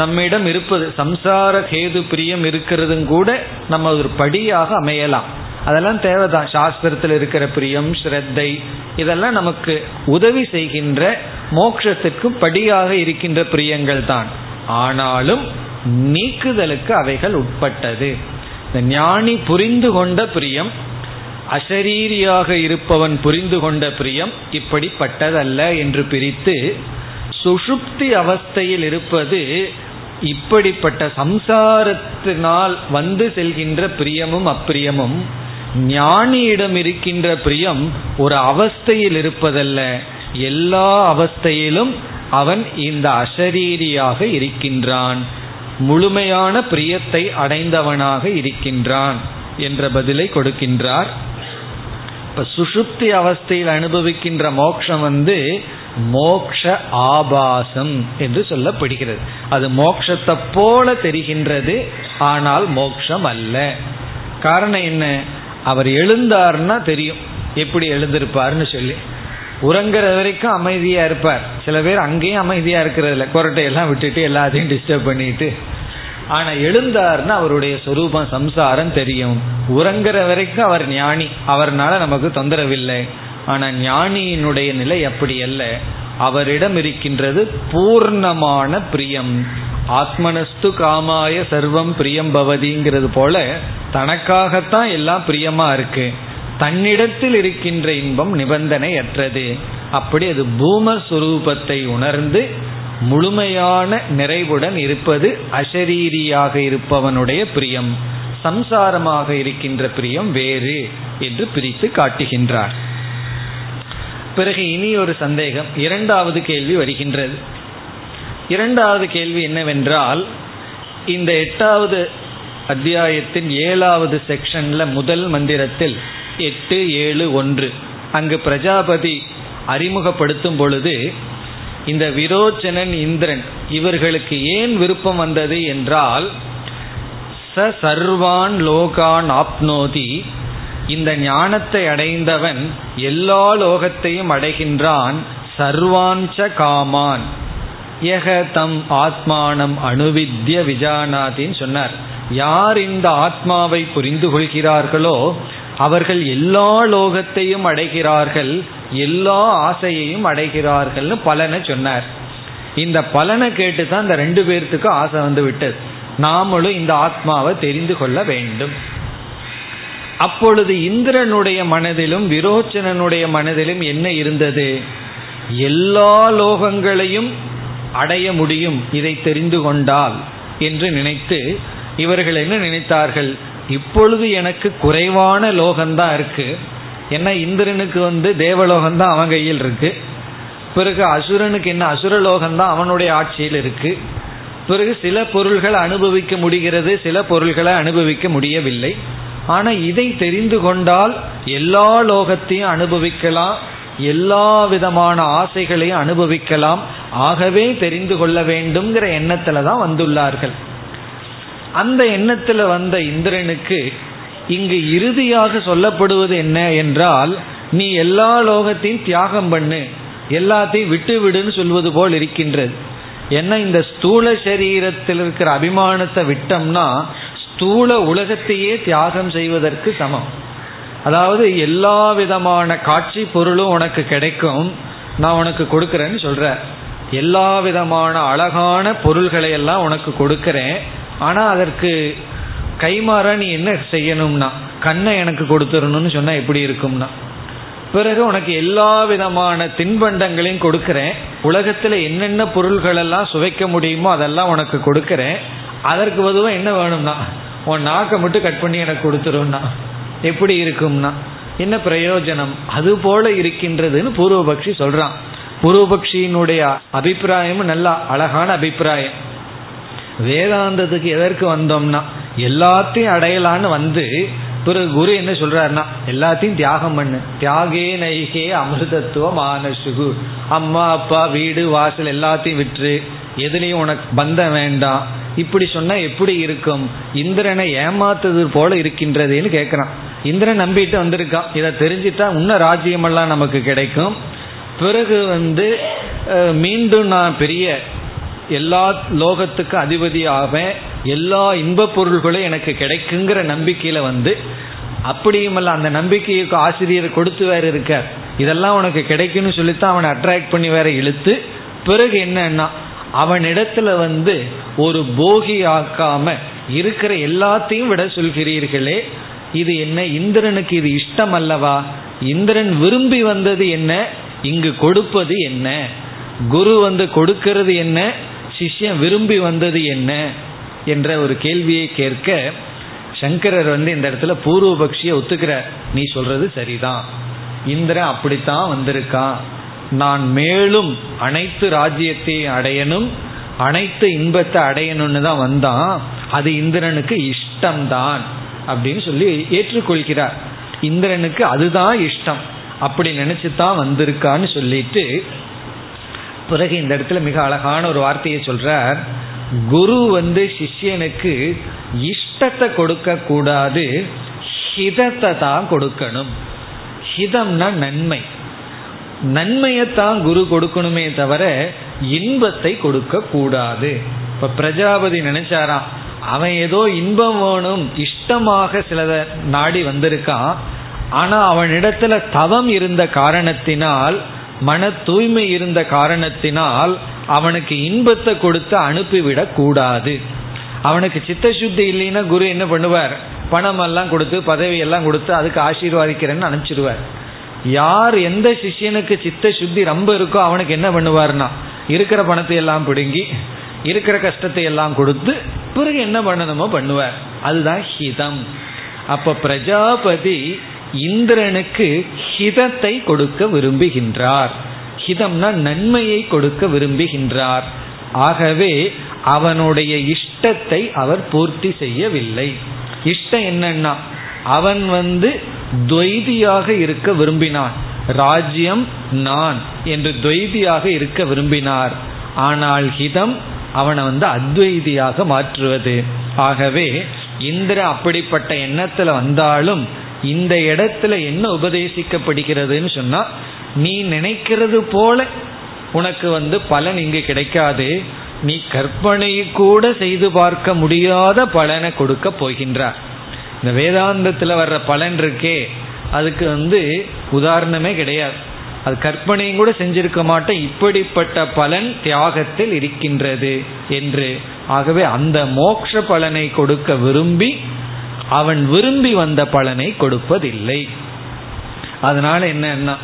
நம்மிடம் இருப்பது, சம்சார கேது பிரியம் இருக்கிறதும் கூட நம்ம ஒரு படியாக அமையலாம். அதெல்லாம் தேவைதான். சாஸ்திரத்தில் இருக்கிற பிரியம், ஸ்ரத்தை, இதெல்லாம் நமக்கு உதவி செய்கின்ற மோட்சத்திற்கு படியாக இருக்கின்ற பிரியங்கள் தான். ஆனாலும் நீக்குதலுக்கு அவைகள் உட்பட்டது. இந்த ஞானி புரிந்து கொண்ட பிரியம், அசரீரியாக இருப்பவன் புரிந்து கொண்ட பிரியம் இப்படிப்பட்டதல்ல என்று பிரித்து, சுஷுப்தி அவஸ்தையில் இருப்பது இப்படிப்பட்ட சம்சாரத்தினால் வந்து செல்கின்ற பிரியமும் அப்பிரியமும், ஞானியிடம் இருக்கின்ற பிரியம் ஒரு அவஸ்தையில் இருப்பதல்ல, எல்லா அவஸ்தையிலும் அவன் இந்த அசரீரியாக இருக்கின்றான், முழுமையான பிரியத்தை அடைந்தவனாக இருக்கின்றான் என்ற பதிலை கொடுக்கின்றார். இப்ப சுஷுப்தி அவஸ்தையில் அனுபவிக்கின்ற மோட்சம் மோக்ஷ ஆபாசம் என்று சொல்லப்படுகிறது. அது மோட்சத்தை போல தெரிகின்றது, ஆனால் மோட்சம் அல்ல. காரணம் என்ன? அவர் எழுந்தார்னா தெரியும் எப்படி எழுந்திருப்பார்னு சொல்லி. உறங்குற வரைக்கும் அமைதியா இருப்பார். சில பேர் அங்கேயும் அமைதியா இருக்கிறதில்ல, கொரட்டையெல்லாம் விட்டுட்டு எல்லாத்தையும் டிஸ்டர்ப் பண்ணிட்டு. ஆனா எழுந்தார்னா அவருடைய சொரூபம், சம்சாரம் தெரியும். உறங்குற வரைக்கும் அவர் ஞானி, அவர்னால நமக்கு தொந்தரவில்லை. ஆனா ஞானியினுடைய நிலை அப்படி அல்ல. அவரிடம் இருக்கின்றது பூர்ணமான பிரியம். ஆத்மனஸ்து காமாய சர்வம் பிரியம் பவதிங்கிறது போல தனக்காகத்தான் எல்லாம் பிரியமா இருக்கு. தன்னிடத்தில் இருக்கின்ற இன்பம் நிபந்தனை அற்றது. அப்படி அது பூமஸ்வரூபத்தை உணர்ந்து முழுமையான நிறைவுடன் இருப்பது அசரீரியாக இருப்பவனுடைய பிரியம். சம்சாரமாக இருக்கின்ற பிரியம் வேறு என்று பிரித்து காட்டுகின்றார். பிறகு இனி ஒரு சந்தேகம், இரண்டாவது கேள்வி வருகின்றது. இரண்டாவது கேள்வி என்னவென்றால், இந்த 8வது அத்தியாயத்தின் 7வது செக்ஷன்ல முதல் மந்திரத்தில் 8, 7, 1 அங்கு பிரஜாபதி அறிமுகப்படுத்தும் பொழுது இந்த விரோச்சனன், இந்திரன் இவர்களுக்கு ஏன் விருப்பம் வந்தது என்றால், ச சர்வான் லோகான் ஆப்னோதி, இந்த ஞானத்தை அடைந்தவன் எல்லா லோகத்தையும் அடைகின்றான். சர்வாஞ்ச காமான் யக தம் ஆத்மானம் அணுவித்ய விஜானாதின்னு சொன்னார். யார் இந்த ஆத்மாவை புரிந்து கொள்கிறார்களோ அவர்கள் எல்லா லோகத்தையும் அடைகிறார்கள், எல்லா ஆசையையும் அடைகிறார்கள்னு பலனை சொன்னார். இந்த பலனை கேட்டு தான் இந்த 2 பேர்த்துக்கும் ஆசை வந்து விட்டது. நாமளும் இந்த ஆத்மாவை தெரிந்து கொள்ள வேண்டும். அப்பொழுது இந்திரனுடைய மனதிலும் விரோச்சனனுடைய மனதிலும் என்ன இருந்தது? எல்லா லோகங்களையும் அடைய முடியும் இதை தெரிந்து கொண்டால் என்று நினைத்து, இவர்கள் என்ன நினைத்தார்கள், இப்பொழுது எனக்கு குறைவான லோகம்தான் இருக்கு. ஏன்னா இந்திரனுக்கு தேவலோகம்தான் அவன் கையில் இருக்கு. பிறகு அசுரனுக்கு என்ன, அசுரலோகம்தான் அவனுடைய ஆட்சியில் இருக்கு. பிறகு சில பொருள்களை அனுபவிக்க முடிகிறது, சில பொருள்களை அனுபவிக்க முடியவில்லை. ஆனா இதை தெரிந்து கொண்டால் எல்லா லோகத்தையும் அனுபவிக்கலாம், எல்லா விதமான ஆசைகளையும் அனுபவிக்கலாம், ஆகவே தெரிந்து கொள்ள வேண்டும்ங்கிற எண்ணத்துல தான் வந்துள்ளார்கள். அந்த எண்ணத்துல வந்த இந்திரனுக்கு இங்கு இறுதியாக சொல்லப்படுவது என்ன என்றால், நீ எல்லா லோகத்தையும் தியாகம் பண்ணு, எல்லாத்தையும் விட்டு விடுன்னு சொல்வது போல் இருக்கின்றது. ஏன்னா இந்த ஸ்தூல சரீரத்தில் இருக்கிற அபிமானத்தை விட்டம்னா ஸ்தூல உலகத்தையே தியாகம் செய்வதற்கு சமம். அதாவது எல்லா விதமான காட்சி பொருளும் உனக்கு கிடைக்கும், நான் உனக்கு கொடுக்குறேன்னு சொல்ற. எல்லா விதமான அழகான பொருள்களை எல்லாம் உனக்கு கொடுக்கறேன், ஆனால் அதற்கு கைமாற நீ என்ன செய்யணும்னா கண்ணை எனக்கு கொடுத்துடணும்னு சொன்னால் எப்படி இருக்கும்னா, பிறகு உனக்கு எல்லா விதமான தின்பண்டங்களையும் கொடுக்கறேன், உலகத்தில் என்னென்ன பொருள்களெல்லாம் சுவைக்க முடியுமோ அதெல்லாம் உனக்கு கொடுக்கறேன், அதற்கு பொதுவாக என்ன வேணும்னா உன் நாக்கை மட்டும் கட் பண்ணி எனக்கு கொடுத்துரும்னா எப்படி இருக்கும்னா என்ன பிரயோஜனம்? அதுபோல இருக்கின்றதுன்னு பூர்வபக்ஷி சொல்கிறான். பூர்வபக்ஷியினுடைய அபிப்பிராயம் நல்லா அழகான அபிப்பிராயம். வேதாந்தத்துக்கு எதற்கு வந்தோம்னா எல்லாத்தையும் அடையலான்னு வந்து பிறகு குரு என்ன சொல்றாருன்னா எல்லாத்தையும் தியாகம் பண்ணு, தியாகே நைகே அமிர்தத்துவம் ஆனசுகு, அம்மா அப்பா வீடு வாசல் எல்லாத்தையும் விற்று, எதுலேயும் உனக்கு பந்த வேண்டாம். இப்படி சொன்னா எப்படி இருக்கும்? இந்திரனை ஏமாத்துறது போல இருக்கின்றதுன்னு கேட்குறான். இந்திரன் நம்பிட்டு வந்திருக்கான், இதை தெரிஞ்சிட்டா இன்னும் ராஜ்யமெல்லாம் நமக்கு கிடைக்கும், பிறகு மீண்டும் நான் பெரிய எல்லா லோகத்துக்கு அதிபதியாக எல்லா இன்பப் பொருள்களும் எனக்கு கிடைக்குங்கிற நம்பிக்கையில் அப்படியுமல்ல அந்த நம்பிக்கைக்கு ஆசிரியர் கொடுத்து வேறு இருக்கார். இதெல்லாம் உனக்கு கிடைக்குன்னு சொல்லித்தான் அவனை அட்ராக்ட் பண்ணி வேற இழுத்து பிறகு என்னன்னா அவனிடத்துல ஒரு போகி ஆக்காம இருக்கிற எல்லாத்தையும் விட சொல்கிறீர்களே, இது என்ன? இந்திரனுக்கு இது இஷ்டம் அல்லவா? இந்திரன் விரும்பி வந்தது என்ன, இங்கு கொடுப்பது என்ன? குரு கொடுக்கிறது என்ன, சிஷ்யன் விரும்பி வந்தது என்ன என்ற ஒரு கேள்வியை கேட்க சங்கரர் இந்த இடத்துல பூர்வபக்ஷியை ஒத்துக்கிறார். நீ சொல்றது சரிதான், இந்திரன் அப்படித்தான் வந்திருக்கான், நான் மேலும் அனைத்து ராஜ்யத்தையும் அடையணும், அனைத்து இன்பத்தை அடையணும்னு தான் வந்தான், அது இந்திரனுக்கு இஷ்டம்தான் அப்படின்னு சொல்லி ஏற்றுக்கொள்கிறார். இந்திரனுக்கு அதுதான் இஷ்டம், அப்படி நினைச்சுதான் வந்திருக்கான்னு சொல்லிட்டு பிறகு இந்த இடத்துல மிக அழகான ஒரு வார்த்தையை சொல்றார். குரு சிஷ்யனுக்கு இஷ்டத்தை கொடுக்க கூடாது, ஹிதத்தை தான் கொடுக்கணும். ஹிதம்னா நன்மை, நன்மையத்தான் குரு கொடுக்கணுமே தவிர இன்பத்தை கொடுக்க கூடாது. இப்ப பிரஜாபதி நினைச்சாராம் அவன் ஏதோ இன்பம் வேணும் இஷ்டமாக சிலத நாடி வந்திருக்கான், ஆனா அவனிடத்துல தவம் இருந்த காரணத்தினால் மன தூய்மை இருந்த காரணத்தினால் அவனுக்கு இன்பத்தை கொடுத்து அனுப்பிவிடக் கூடாது. அவனுக்கு சித்தசுத்தி இல்லைன்னா குரு என்ன பண்ணுவார், பணமெல்லாம் கொடுத்து பதவியெல்லாம் கொடுத்து அதுக்கு ஆசீர்வாதிக்கிறேன்னு அனுப்பிச்சிடுவார். யார் எந்த சிஷியனுக்கு சித்தசுத்தி ரொம்ப இருக்கோ அவனுக்கு என்ன பண்ணுவார்னா இருக்கிற பணத்தை எல்லாம் பிடுங்கி இருக்கிற கஷ்டத்தை எல்லாம் கொடுத்து பிறகு என்ன பண்ணணுமோ பண்ணுவார், அதுதான் ஹிதம். அப்ப பிரஜாபதி இந்திரனுக்கு ஹிதத்தை கொடுக்க விரும்புகின்றார், ஹிதம்னா நன்மையை கொடுக்க விரும்புகின்றார். ஆகவே அவனுடைய இஷ்டத்தை அவர் பூர்த்தி செய்யவில்லை. இஷ்டம் என்னன்னா அவன் துவைதியாக இருக்க விரும்பினான், ராஜ்யம் நான் என்று துவைதியாக இருக்க விரும்பினார், ஆனால் ஹிதம் அவனை அத்வைதியாக மாற்றுவது. ஆகவே இந்திர அப்படிப்பட்ட எண்ணத்துல வந்தாலும் இந்த இடத்துல என்ன உபதேசிக்கப்படுகிறதுன்னு சொன்னா நீ நினைக்கிறது போல உனக்கு பலன் இங்கு கிடைக்காது, நீ கற்பனையை கூட செய்து பார்க்க முடியாத பலனை கொடுக்க போகின்றார். இந்த வேதாந்தத்துல வர்ற பலன் இருக்கே அதுக்கு உதாரணமே கிடையாது, அது கற்பனையும் கூட செஞ்சிருக்க மாட்டேன். இப்படிப்பட்ட பலன் தியாகத்தில் இருக்கின்றது என்று. ஆகவே அந்த மோட்ச பலனை கொடுக்க விரும்பி அவன் விரும்பி வந்த பலனை கொடுப்பதில்லை. அதனால என்னன்னா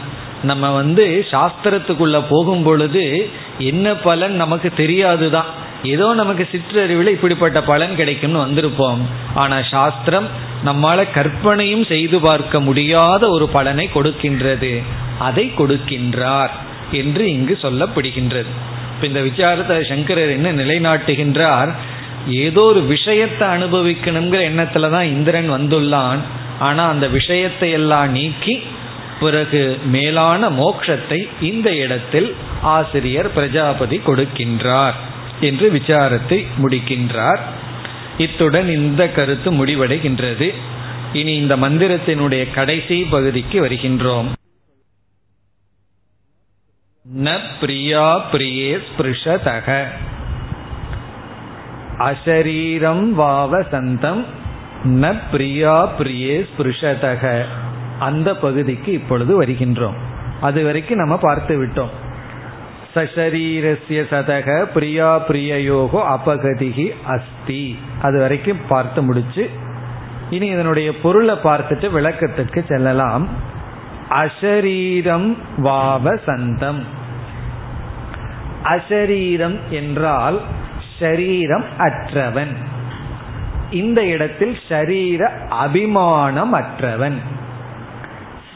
நம்ம சாஸ்திரத்துக்குள்ள போகும் பொழுது என்ன பலன் நமக்கு தெரியாதுதான், ஏதோ நமக்கு சிற்றறிவில் இப்படிப்பட்ட பலன் கிடைக்கும்னு வந்திருப்போம். ஆனா சாஸ்திரம் நம்மால கற்பனையும் செய்து பார்க்க முடியாத ஒரு பலனை கொடுக்கின்றது, அதை கொடுக்கின்றார் என்று இங்கு சொல்லப்படுகின்றது. இப்ப இந்த விசாரத்தை சங்கரர் என்ன நிலைநாட்டுகின்றார், ஏதோ ஒரு விஷயத்தை அனுபவிக்கணுங்கிற எண்ணத்துல தான் இந்திரன் வந்துள்ளான், ஆனா அந்த விஷயத்தை எல்லாம் நீக்கி பிறகு மேலான மோட்சத்தை இந்த இடத்தில் ஆசிரியர் பிரஜாபதி கொடுக்கின்றார் என்று விசாரத்தை முடிக்கின்றார். இத்துடன் இந்த கருத்து முடிவடைகின்றது. இனி இந்த மந்திரத்தினுடைய கடைசி பகுதிக்கு வருகின்றோம். ந பிரியா பிரியே ஸ்பிருஷதக அசரீரம் வாவசந்தம் ந பிரியா பிரியே ஸ்பிருஷதக, அந்த பகுதிக்கு இப்பொழுது வருகின்றோம். அது வரைக்கும் நம்ம பார்த்து விட்டோம். சரீரஸ்ய சதக பிரியா பிரியயோகோ அபகதிகி அஸ்தி. அது வரைக்கும் பார்த்து முடிச்சு இனி இதனுடைய பொருளை பார்த்துட்டு விளக்கத்துக்கு செல்லலாம். அசரீரம் வாவசந்தம். அசரீரம் என்றால் ஷரீரம் அற்றவன். இந்த இடத்தில் ஷரீர அபிமானம் அற்றவன்.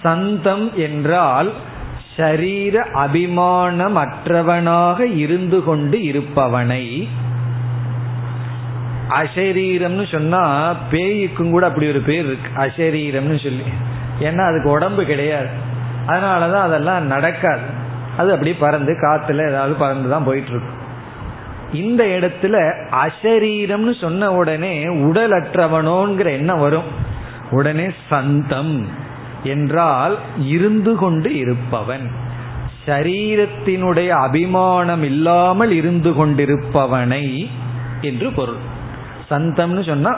சந்தம் என்றால் ஷரீர அபிமானம் அற்றவனாக இருந்து கொண்டு இருப்பவனை. அசரீரம்னு சொன்னா பேய்க்கும் கூட அப்படி ஒரு பேர் இருக்கு, அசரீரம்னு சொல்லி. ஏன்னா அதுக்கு உடம்பு கிடையாது, அதனாலதான் அதெல்லாம் நடக்காது. அது அப்படி பறந்து காத்துல ஏதாவது பறந்துதான் போயிட்டு இருக்கும். இந்த இடத்துல அசரீரம்னு சொன்ன உடனே உடல் அற்றவனோங்கிற எண்ணம் வரும். உடனே சந்தம் என்றால் இருந்து கொண்டு இருப்பவன், சரீரத்தினுடைய அபிமானம் இல்லாமல் இருந்து கொண்டிருப்பவனை என்று பொருள். சந்தம்னு சொன்னா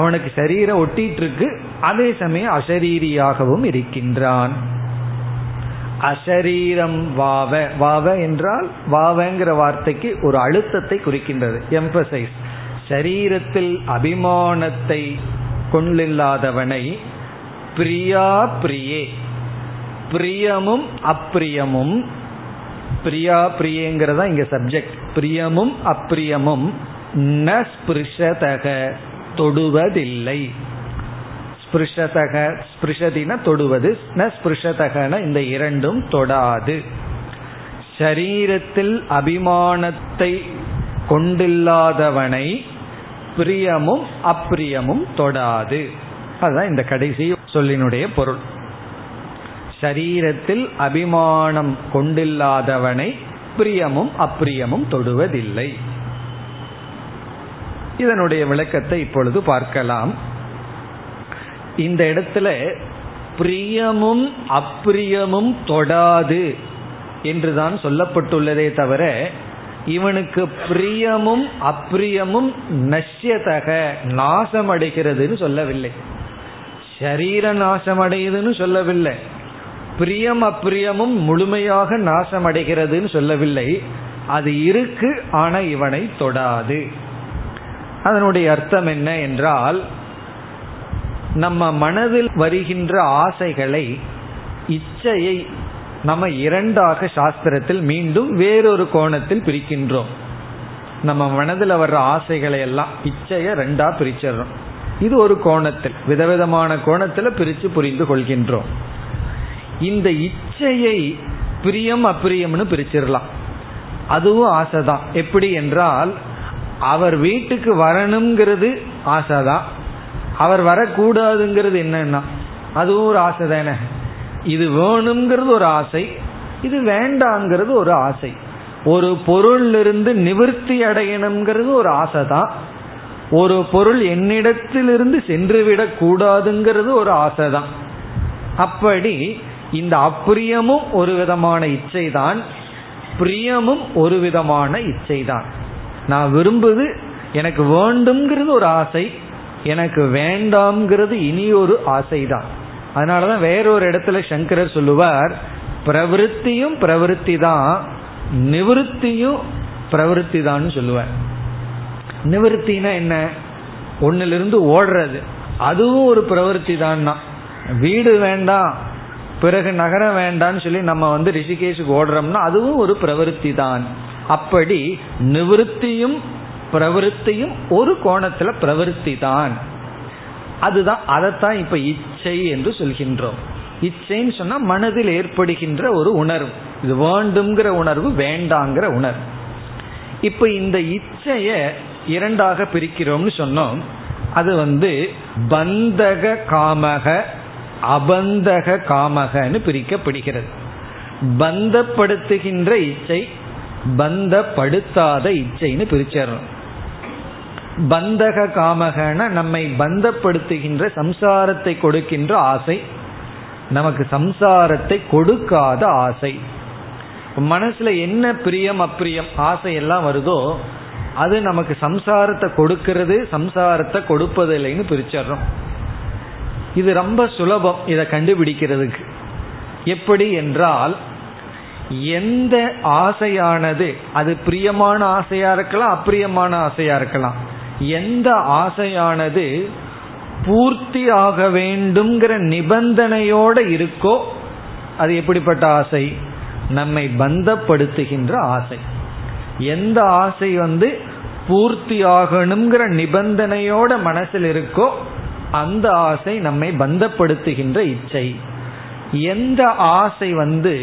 அவனுக்கு சரீரம் ஒட்டிட்டு இருக்கு, அதே சமயம் அசரீரியாகவும் இருக்கின்றான். அசரீரம் வாவ. வாவ என்றால் வாவங்கிற வார்த்தைக்கு ஒரு அழுத்தத்தை குறிக்கின்றது, எம்பசைஸ். சரீரத்தில் அபிமானத்தை கொள்ளில்லாதவனை. பிரியா பிரியே, பிரியமும் அப்பிரியமும். பிரியா பிரியேங்கிறதா இங்க சப்ஜெக்ட். பிரியமும் அப்பிரியமும் ந ஸ்பிருஷதக, தொடுவதில்லை. ஸ்பிருஷதக ஸ்பிருஷதின தொடுவது, ந ஸ்பிருஷதகன இந்த இரண்டும் தொடாது. சரீரத்தில் அபிமானத்தை கொண்டில்லாதவனை பிரியமும் அப்பிரியமும் தொடாது. அதுதான் இந்த கடைசி சொல்லினுடைய பொருள். சரீரத்தில் அபிமானம் கொண்டில்லாதவனை பிரியமும் அப்பிரியமும் தொடுவதில்லை. இதனுடைய விளக்கத்தை இப்பொழுது பார்க்கலாம். இந்த இடத்துல பிரியமும் அப்பிரியமும் தொடாது என்றுதான் சொல்லப்பட்டுள்ளதே தவிர, இவனுக்கு பிரியமும் அப்பிரியமும் நஷ்யதக நாசமடைகிறதுன்னு சொல்லவில்லை, ஷரீர நாசமடையுதுன்னு சொல்லவில்லை, பிரியம் அப்பிரியமும் முழுமையாக நாசமடைகிறதுன்னு சொல்லவில்லை. அது இருக்கு, ஆனா இவனை தொடாது. அதனுடைய அர்த்தம் என்ன என்றால், நம்ம மனதில் வருகின்ற ஆசைகளை, இச்சையை நம்ம இரண்டாக சாஸ்திரத்தில் மீண்டும் வேறொரு கோணத்தில் பிரிக்கின்றோம். நம்ம மனதில் வர்ற ஆசைகளை எல்லாம் இச்சையை ரெண்டா பிரிச்சிடறோம். இது ஒரு கோணத்தில், விதவிதமான கோணத்தில் பிரித்து புரிந்து கொள்கின்றோம். இந்த இச்சையை பிரியம் அப்பிரியம்னு பிரிச்சிடலாம். அதுவும் ஆசைதான். எப்படி என்றால், அவர் வீட்டுக்கு வரணுங்கிறது ஆசைதான், அவர் வரக்கூடாதுங்கிறது என்னன்னா அதுவும் ஒரு ஆசை தானே. இது வேணுங்கிறது ஒரு ஆசை, இது வேண்டாங்கிறது ஒரு ஆசை. ஒரு பொருளிலிருந்து நிவர்த்தி அடையணுங்கிறது ஒரு ஆசை தான், ஒரு பொருள் என்னிடத்திலிருந்து சென்றுவிடக் கூடாதுங்கிறது ஒரு ஆசை தான். அப்படி இந்த அப்பிரியமும் ஒரு விதமான இச்சைதான், பிரியமும் ஒரு விதமான இச்சைதான். நான் விரும்புது எனக்கு வேண்டும்ங்கிறது ஒரு ஆசை, எனக்கு வேண்டாம்ங்கிறது இனி ஒரு ஆசைதான். அதனாலதான் வேறொரு இடத்துல சங்கரர் சொல்லுவார், பிரவிற்த்தியும் பிரவிற்த்தி தான், நிவர்த்தியும் பிரவிற்த்தி தான் சொல்லுவார். நிவர்த்தினா என்ன? ஒன்னிலிருந்து ஓடுறது, அதுவும் ஒரு பிரவிற்த்தி தான். வீடு வேண்டாம், பிறகு நகரம் வேண்டான்னு சொல்லி நம்ம வந்து ரிஷிகேஷுக்கு ஓடுறோம்னா அதுவும் ஒரு பிரவிற்த்தி தான். அப்படி நிவர்த்தியும் பிரவிற்த்தியும் ஒரு கோணத்துல பிரவிற்த்தி தான். அதுதான், அதைத்தான் இப்ப இச்சை என்று சொல்கின்றோம். இச்சைன்னு சொன்னா மனதில் ஏற்படுகின்ற ஒரு உணர்வு, இது வேண்டும்ங்கிற உணர்வு, வேண்டாங்கிற உணர்வு. இப்ப இந்த இச்சைய இரண்டாக பிரிக்கிறோம்னு சொன்னோம். அது வந்து பந்தக காமக அபந்தக காமகன்னு பிரிக்கப்படுகிறது. பந்தப்படுத்துகின்ற இச்சை, பந்தப்படுத்தாத இச்சைன்னு பிரிச்சிடறோம். பந்தக காமகன நம்மை பந்தப்படுத்துகின்ற, சம்சாரத்தை கொடுக்கின்ற ஆசை, நமக்கு சம்சாரத்தை கொடுக்காத ஆசை. மனசுல என்ன பிரியம் அப்பிரியம் ஆசை எல்லாம் வருதோ அது நமக்கு சம்சாரத்தை கொடுக்கிறது, சம்சாரத்தை கொடுப்பதில்லைன்னு பிரிச்சிடறோம். இது ரொம்ப சுலபம் இதை கண்டுபிடிக்கிறதுக்கு. எப்படி என்றால், எந்த ஆசையானது, அது பிரியமான ஆசையா இருக்கலாம், அப்பிரியமான ஆசையா இருக்கலாம், எந்த ஆசையானது பூர்த்தி ஆக வேண்டும்ங்கிற நிபந்தனையோட இருக்கோ அது எப்படிப்பட்ட ஆசை? நம்மை பந்தப்படுத்துகின்ற ஆசை. எந்த ஆசை வந்து பூர்த்தி ஆகணுங்கிற நிபந்தனையோட மனசில் இருக்கோ அந்த ஆசை நம்மை பந்தப்படுத்துகின்ற இச்சை. எந்த ஆசை வந்து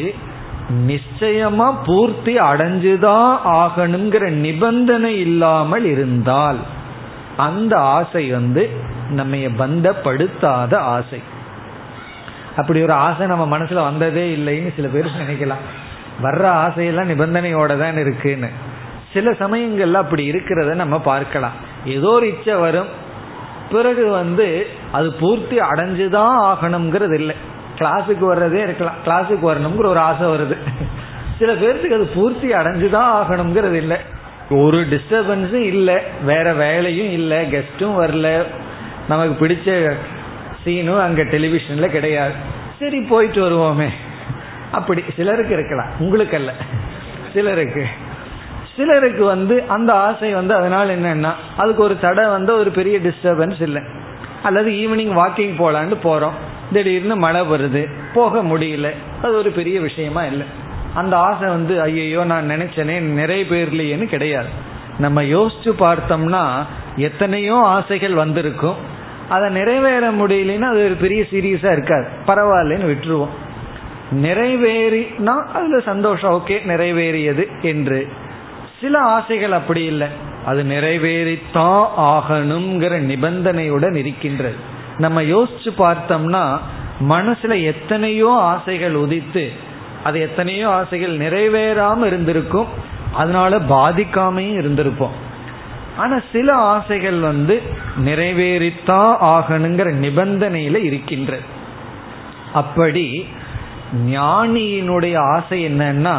நிச்சயமா பூர்த்தி அடைஞ்சுதான் ஆகணுங்கிற நிபந்தனை இல்லாமல் இருந்தால் அந்த ஆசை வந்து நம்மைய பந்தப்படுத்தாத ஆசை. அப்படி ஒரு ஆசை நம்ம மனசுல வந்ததே இல்லைன்னு சில பேர் நினைக்கலாம். வர்ற ஆசையெல்லாம் நிபந்தனையோட தான் இருக்குன்னு சில சமயங்கள்ல அப்படி இருக்கிறத நம்ம பார்க்கலாம். ஏதோ ஒரு இச்சை வரும், பிறகு வந்து அது பூர்த்தி அடைஞ்சுதான் ஆகணுங்கிறது இல்லை. கிளாஸுக்கு வர்றதே இருக்கலாம், கிளாஸுக்கு வரணுங்கிற ஒரு ஆசை வருது. சில பேருக்கு அது பூர்த்தி அடைஞ்சுதான் ஆகணுங்கிறது இல்லை, ஒரு டிஸ்டர்பன்ஸும் இல்லை, வேற வேலையும் இல்லை, கெஸ்ட்டும் வரல, நமக்கு பிடிச்ச சீனும் அங்கே டெலிவிஷனில் கிடையாது, சரி போயிட்டு வருவோமே, அப்படி சிலருக்கு இருக்கலாம், உங்களுக்கு அல்ல. சிலருக்கு வந்து அந்த ஆசை வந்து அதனால் என்னன்னா அதுக்கு ஒரு தடை வந்து ஒரு பெரிய டிஸ்டர்பன்ஸ் இல்லை. அல்லது ஈவினிங் வாக்கிங் போகலான்னு போகிறோம், திடீர்னு மழை வருது, போக முடியல, அது ஒரு பெரிய விஷயமா இல்லை. அந்த ஆசை வந்து ஐயோ நான் நினைச்சேனே நிறைய பேர்லையேன்னு கிடையாது. நம்ம யோசிச்சு பார்த்தோம்னா எத்தனையோ ஆசைகள் வந்திருக்கும், அதை நிறைவேற முடியலன்னா அது ஒரு பெரிய சீரியஸாக இருக்காது, பரவாயில்லன்னு விட்டுருவோம். நிறைவேறினா அதில் சந்தோஷம், ஓகே நிறைவேறியது என்று. சில ஆசைகள் அப்படி இல்லை, அது நிறைவேறித்தான் ஆகணுங்கிற நிபந்தனையுடன் இருக்கின்றது. நம்ம யோசிச்சு பார்த்தோம்னா மனசுல எத்தனையோ ஆசைகள் உதித்து அது எத்தனையோ ஆசைகள் நிறைவேறாம இருந்திருக்கும், அதனால பாதிக்காமையும் இருந்திருப்போம். ஆனா சில ஆசைகள் வந்து நிறைவேறித்தான் ஆகணுங்கிற நிபந்தனையில இருக்கின்றது. அப்படி ஞானியினுடைய ஆசை என்னன்னா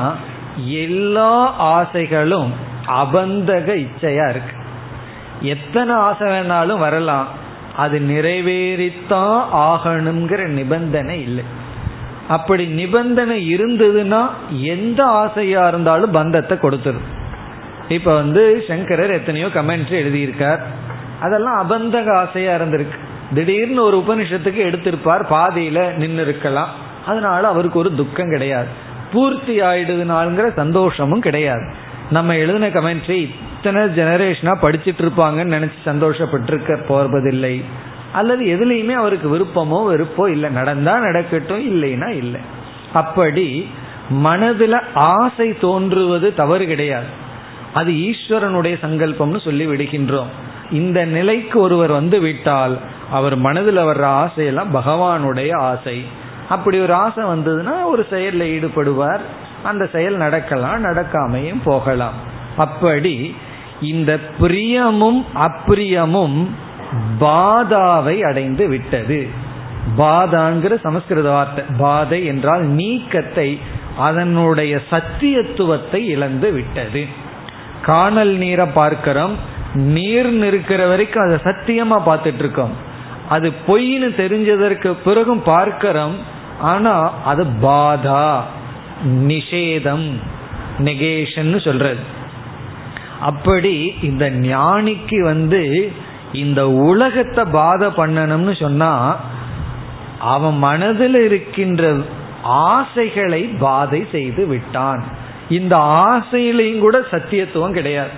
எல்லா ஆசைகளும் அபந்தக இச்சையா இருக்கு. எத்தனை ஆசை வேணாலும் வரலாம், அது நிறைவேறித்தான் ஆகணுங்கிற நிபந்தனை இல்லை. அப்படி நிபந்தனை இருந்ததுன்னா எந்த ஆசையா இருந்தாலும் பந்தத்தை கொடுத்துரும். இப்ப வந்து சங்கரர் எத்தனையோ கமெண்ட்ரி எழுதியிருக்கார், அதெல்லாம் அபந்தக ஆசையா இருந்திருக்கு. திடீர்னு ஒரு உபனிஷத்துக்கு எடுத்திருப்பார், பாதியில நின்று இருக்கலாம், அதனால அவருக்கு ஒரு துக்கம் கிடையாது, பூர்த்தி ஆயிடுதுனாலுங்கிற சந்தோஷமும் கிடையாது. நம்ம எழுதின கமெண்ட்ரி இத்தனை ஜெனரேஷனா படிச்சுட்டு இருப்பாங்கன்னு நினைச்சு சந்தோஷப்பட்டிருக்க போவதில்லை. அல்லது எதுலையுமே அவருக்கு விருப்பமோ வெறுப்போ இல்லை, நடந்தா நடக்கட்டும், இல்லைன்னா இல்லை. அப்படி மனதுல ஆசை தோன்றுவது தவறு கிடையாது, அது ஈஸ்வரனுடைய சங்கல்பம்னு சொல்லி விடுகின்றோம். இந்த நிலைக்கு ஒருவர் வந்து விட்டால் அவர் மனதில் வர்ற ஆசையெல்லாம் பகவானுடைய ஆசை. அப்படி ஒரு ஆசை வந்ததுன்னா ஒரு செயலில் ஈடுபடுவார், அந்த செயல் நடக்கலாம் நடக்காமையும் போகலாம். அப்படி இந்த பிரியமும் அப்பிரியமும் பாதாவை அடைந்து விட்டது. பாதாங்கிற சமஸ்கிருத வார்த்தை, பாதை என்றால் நீக்கத்தை, அதனுடைய சத்தியத்துவத்தை இழந்து விட்டது. காணல் நீரை பார்க்கிறோம், நீர் நிற்கிற வரைக்கும் அதை சத்தியமா பார்த்துட்டு இருக்கோம், அது பொய்ன்னு தெரிஞ்சதற்கு பிறகும் பார்க்கிறோம், ஆனா அது பாதா, நிஷேதம், நெகேஷன் சொல்றது. அப்படி இந்த ஞானிக்கு வந்து இந்த உலகத்தை பாதை பண்ணணும்னு சொன்னா அவன் மனதில் இருக்கின்ற ஆசைகளை பாதை செய்து விட்டான். இந்த ஆசையிலையும் கூட சத்தியத்துவம் கிடையாது,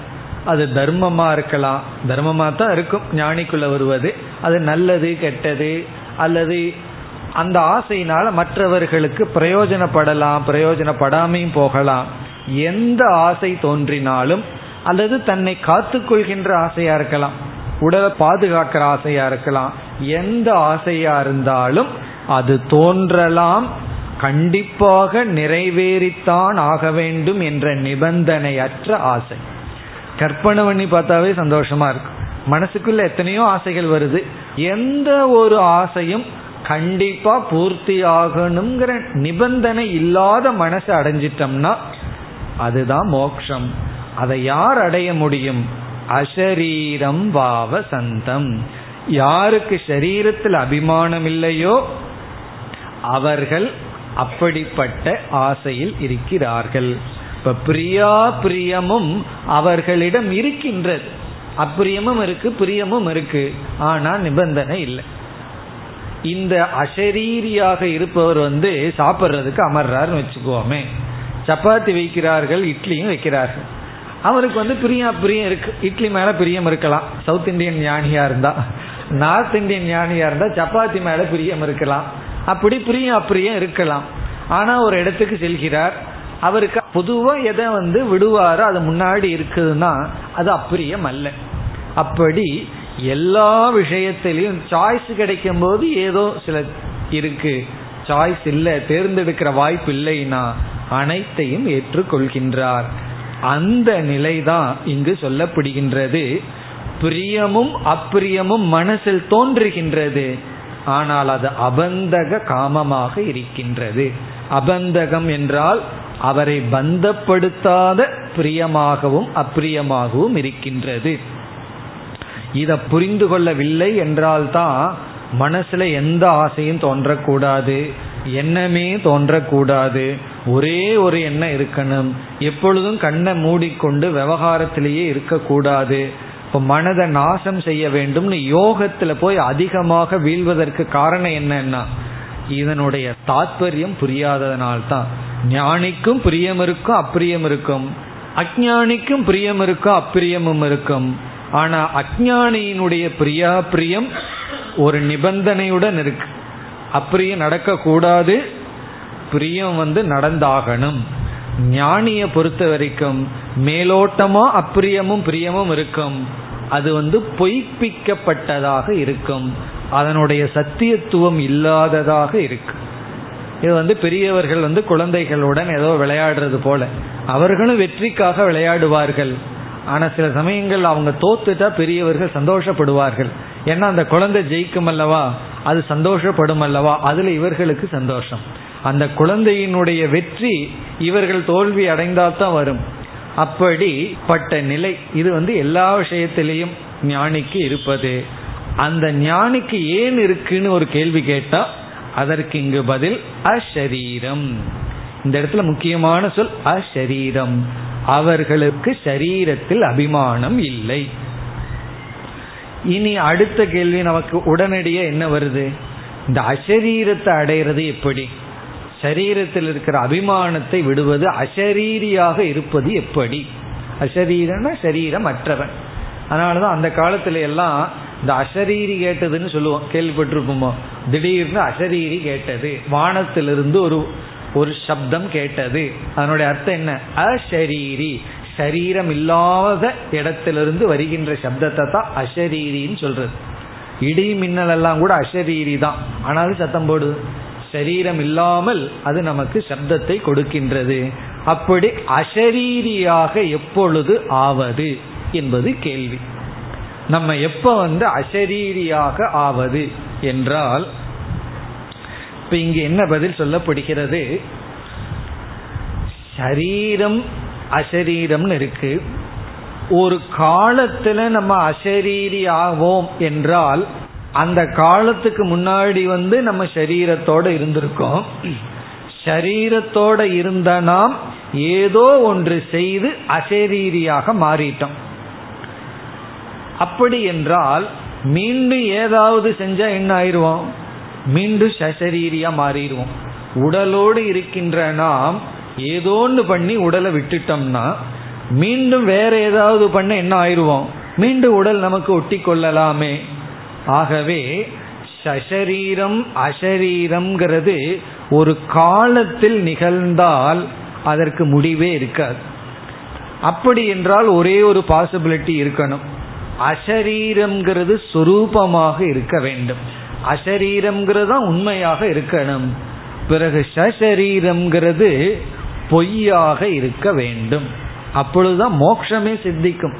அது தர்மமா இருக்கலாம், தர்மமா தான் இருக்கும் ஞானிக்குள்ள வருவது, அது நல்லது கெட்டது, அல்லது அந்த ஆசையினால மற்றவர்களுக்கு பிரயோஜனப்படலாம், பிரயோஜனப்படாமையும் போகலாம். எந்த ஆசை தோன்றினாலும், அல்லது தன்னை காத்துக்கொள்கின்ற ஆசையா இருக்கலாம், உடலை பாதுகாக்கிற ஆசையா இருக்கலாம், எந்த ஆசையா இருந்தாலும் அது தோன்றலாம், கண்டிப்பாக நிறைவேறித்தான் ஆக வேண்டும் என்ற நிபந்தனையற்ற ஆசை. கற்பனை பண்ணி பார்த்தாவே சந்தோஷமா இருக்கும். மனசுக்குள்ள எத்தனையோ ஆசைகள் வருது, எந்த ஒரு ஆசையும் கண்டிப்பா பூர்த்தி ஆகணுங்கிற நிபந்தனை இல்லாத மனசை அடைஞ்சிட்டோம்னா அதுதான் மோட்சம். அதை யார் அடைய முடியும்? அசரீரம் பாவ சந்தம். யாருக்கு சரீரத்தில் அபிமானம் இல்லையோ அவர்கள் அப்படிப்பட்ட ஆசையில் இருக்கிறார்கள். இப்ப பிரியா பிரியமும் அவர்களிடம் இருக்கின்றது. அப்பிரியமும் இருக்கு, பிரியமும் இருக்கு, ஆனா நிபந்தனை இல்லை. இந்த அசரீரியாக இருப்பவர் சாப்பிட்றதுக்கு அமர்றாருன்னு வச்சுக்குவோமே, சப்பாத்தி வைக்கிறார்கள், இட்லியும் வைக்கிறார்கள். அவருக்கு பிரியா பிரியம் இருக்கு, இட்லி மேல பிரியம் இருக்கலாம். சவுத் இந்தியன் ஞானியா இருந்தா, நார்த் இந்தியன் ஞானியா இருந்தா சப்பாத்தி மேல பிரியம் இருக்கலாம். அப்படி பிரியா பிரியம் இருக்கலாம். ஆனா ஒரு இடத்துக்கு செல்கிறார், அவருக்கு பொதுவா எதை விடுவாரோ அது முன்னாடி இருக்குதுன்னா அது அப்பிரியம் அல்ல. அப்படி எல்லா விஷயத்திலையும் சாய்ஸ் கிடைக்கும் போது ஏதோ சில இருக்கு, சாய்ஸ் இல்லை, தேர்ந்தெடுக்கிற வாய்ப்பு இல்லைன்னா அனைத்தையும் ஏற்றுக்கொள்கின்றார். அந்த நிலைதான் இங்கு சொல்லப்படுகின்றது. பிரியமும் அப்பிரியமும் மனசில் தோன்றுகின்றது, ஆனால் அது அபந்தக காமமாக இருக்கின்றது. அபந்தகம் என்றால் அவரை பந்தப்படுத்தாத பிரியமாகவும் அப்பிரியமாகவும் இருக்கின்றது. இதை புரிந்து கொள்ளவில்லை என்றால்தான் மனசுல எந்த ஆசையும் தோன்றக்கூடாது, எண்ணமே தோன்றக்கூடாது, ஒரே ஒரு எண்ணம் இருக்கணும், எப்பொழுதும் கண்ணை மூடிக்கொண்டு விவகாரத்திலேயே இருக்கக்கூடாது. இப்போ மனதை நாசம் செய்ய வேண்டும்னு யோகத்தில் போய் அதிகமாக வீழ்வதற்கு காரணம் என்னன்னா இதனுடைய தாத்பரியம் புரியாததனால்தான். ஞானிக்கும் பிரியம் இருக்கும், அப்பிரியம் இருக்கும், அஞ்ஞானிக்கும் பிரியம் இருக்கும், அப்பிரியமும் இருக்கும். ஆனா அஞ்ஞானியினுடைய பிரியா பிரியம் ஒரு நிபந்தனையுடன் இருக்கு. அப்பிரியம் நடக்கக்கூடாது, பிரியம் நடந்தாகணும். ஞானியை பொறுத்த வரைக்கும் மேலோட்டமா அப்பிரியமும் பிரியமும் இருக்கும், அது பொய்ப்பிக்கப்பட்டதாக இருக்கும், அதனுடைய சத்தியத்துவம் இல்லாததாக இருக்கு. இது பெரியவர்கள் குழந்தைகளுடன் ஏதோ விளையாடுறது போல, அவர்களும் வெற்றிக்காக விளையாடுவார்கள். ஆனா சில சமயங்கள் அவங்க தோத்துட்டா பெரியவர்கள் சந்தோஷப்படுவார்கள், ஏன்னா அந்த குழந்தை ஜெயிக்கும் அல்லவா, அது சந்தோஷப்படும் அல்லவா, அதுல இவர்களுக்கு சந்தோஷம். அந்த குழந்தையினுடைய வெற்றி இவர்கள் தோல்வி அடைந்தால்தான் வரும். அப்படிப்பட்ட நிலை இது எல்லா விஷயத்திலையும் ஞானிக்கு இருப்பது. அந்த ஞானிக்கு ஏன் இருக்குன்னு ஒரு கேள்வி கேட்டா அதற்கு இங்கு பதில் அசரீரம். இந்த இடத்துல முக்கியமான சொல் அசரீரம். அவர்களுக்கு சரீரத்தில் அபிமானம் இல்லை. இனி அடுத்த கேள்வி நமக்கு உடனடியே என்ன வருது? இந்த அசரீரத்தை அடைகிறது எப்படி? சரீரத்தில் இருக்கிற அபிமானத்தை விடுவது, அசரீரியாக இருப்பது எப்படி? அசரீரனா சரீரம் அற்றவன். அதனாலதான் அந்த காலத்துல எல்லாம் இந்த அசரீரி கேட்டதுன்னு சொல்லுவோம், கேள்விப்பட்டிருப்போமோ, திடீர்னு அசரீரி கேட்டது, வானத்திலிருந்து ஒரு ஒரு சப்தம் கேட்டது, அதனுடைய அர்த்தம் என்ன? அசரீரி, சரீரம் இல்லாத இடத்திலிருந்து வருகின்ற சப்தத்தை தான் அசரீரின்னு சொல்றது. இடி மின்னல் எல்லாம் கூட அசரீரி தான், ஆனாலும் சத்தம் போடுது, சரீரம் இல்லாமல் அது நமக்கு சப்தத்தை கொடுக்கின்றது. அப்படி அசரீரியாக எப்பொழுது ஆவது என்பது கேள்வி. நம்ம எப்ப அசரீரியாக ஆவது என்றால், இப்ப இங்கு என்ன பதில் சொல்லப்படுகிறது? சரீரம் அசரீரம்னு இருக்கு. ஒரு காலத்துல நம்ம அசரீரி ஆவோம் என்றால் அந்த காலத்துக்கு முன்னாடி நம்ம சரீரத்தோட இருந்திருக்கோம். சரீரத்தோட இருந்த நாம் ஏதோ ஒன்று செய்து அசரீரியாக மாறிட்டோம். அப்படி என்றால் மீண்டும் ஏதாவது செஞ்சா என்ன ஆயிடுவோம்? மீண்டும் சரீரியா மாறிடுவோம். உடலோடு இருக்கின்ற நாம் ஏதோன்னு பண்ணி உடலை விட்டுட்டோம்னா மீண்டும் வேற ஏதாவது பண்ண என்ன ஆயிடுவோம்? மீண்டும் உடல் நமக்கு ஒட்டி கொள்ளலாமே. ஆகவே சரீரம் அசரீரம்ங்கிறது ஒரு காலத்தில் நிகழ்ந்தால் அதற்கு முடிவே இருக்காது. அப்படி என்றால் ஒரே ஒரு பாசிபிலிட்டி இருக்கணும், அசரீரம்ங்கிறது சொரூபமாக இருக்க வேண்டும், அசரீரம்ங்கிறது தான் உண்மையாக இருக்கணும். பிறகு சரீரம்ங்கிறது பொய்யாக இருக்க வேண்டும். அப்பொழுதுதான் மோட்சமே சித்திக்கும்.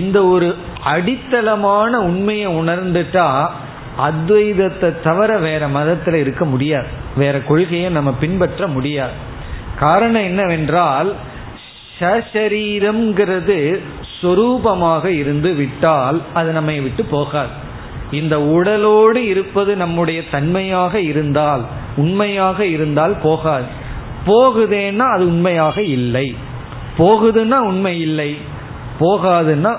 இந்த ஒரு அடித்தளமான உண்மையை உணர்ந்துட்டா அத்வைதத்தை தவிர வேற மதத்துல இருக்க முடியாது, வேற கொள்கையை நம்ம பின்பற்ற முடியாது. காரணம் என்னவென்றால் சரீரம்ங்கிறது சொரூபமாக இருந்து விட்டால் அது நம்மை விட்டு போகாது. இந்த உடலோடு இருப்பது நம்முடைய தன்மையாக இருந்தால் உண்மையாக இருந்தால் போகாது, போகுதேன்னா அது உண்மையாக இல்லை, போகுதுன்னா உண்மை இல்லை, போகாதுன்னா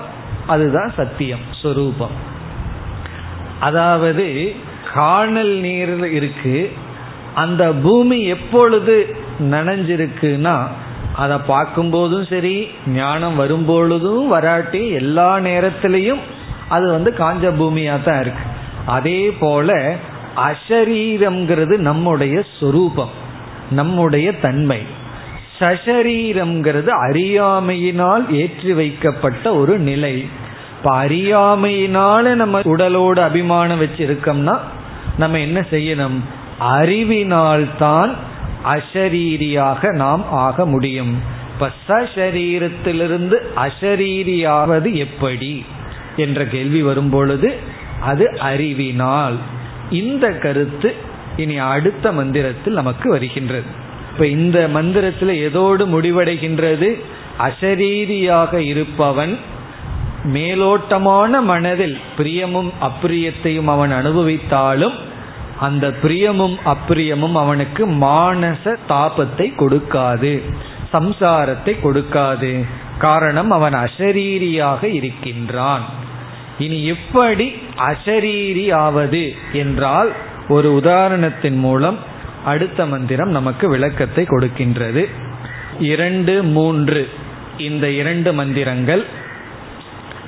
அதுதான் சத்தியம் ஸ்வரூபம். அதாவது காணல் நீர் இருக்கு, அந்த பூமி எப்பொழுது நனைஞ்சிருக்குன்னா அதை பார்க்கும்போதும் சரி, ஞானம் வரும்பொழுதும் வராட்டி எல்லா நேரத்திலையும் அது காஞ்ச பூமியாக தான் இருக்கு. அதே போல அசரீரம்ங்கிறது நம்முடைய சொரூபம், நம்முடைய தன்மை. சசரீரம்ங்கிறது அறியாமையினால் ஏற்றி வைக்கப்பட்ட ஒரு நிலை. இப்போ அறியாமையினால நம்ம உடலோடு அபிமானம் வச்சிருக்கோம்னா நம்ம என்ன செய்யணும்? அறிவினால்தான் அசரீரியாக நாம் ஆக முடியும். இப்ப சரீரத்திலிருந்து அசரீரியாவது எப்படி என்ற கேள்வி வரும்பொழுது அது அறிவினால். இந்த கருத்து இனி அடுத்த மந்திரத்தில் நமக்கு வருகின்றது. இப்ப இந்த மந்திரத்தில் எதோடு முடிவடைகின்றது? அசரீரியாக இருப்பவன் மேலோட்டமான மனதில் பிரியமும் அப்பிரியத்தையும் அவன் அனுபவித்தாலும் அந்த பிரியமும் அப்பிரியமும் அவனுக்கு மானச தாபத்தை கொடுக்காது, சம்சாரத்தை கொடுக்காது. காரணம், அவன் அசரீரியாக இருக்கின்றான். இனி எப்படி அசரீரி ஆவது என்றால் ஒரு உதாரணத்தின் மூலம் அடுத்த மந்திரம் நமக்கு விளக்கத்தை கொடுக்கின்றது. 2, 3 இந்த 2 மந்திரங்கள்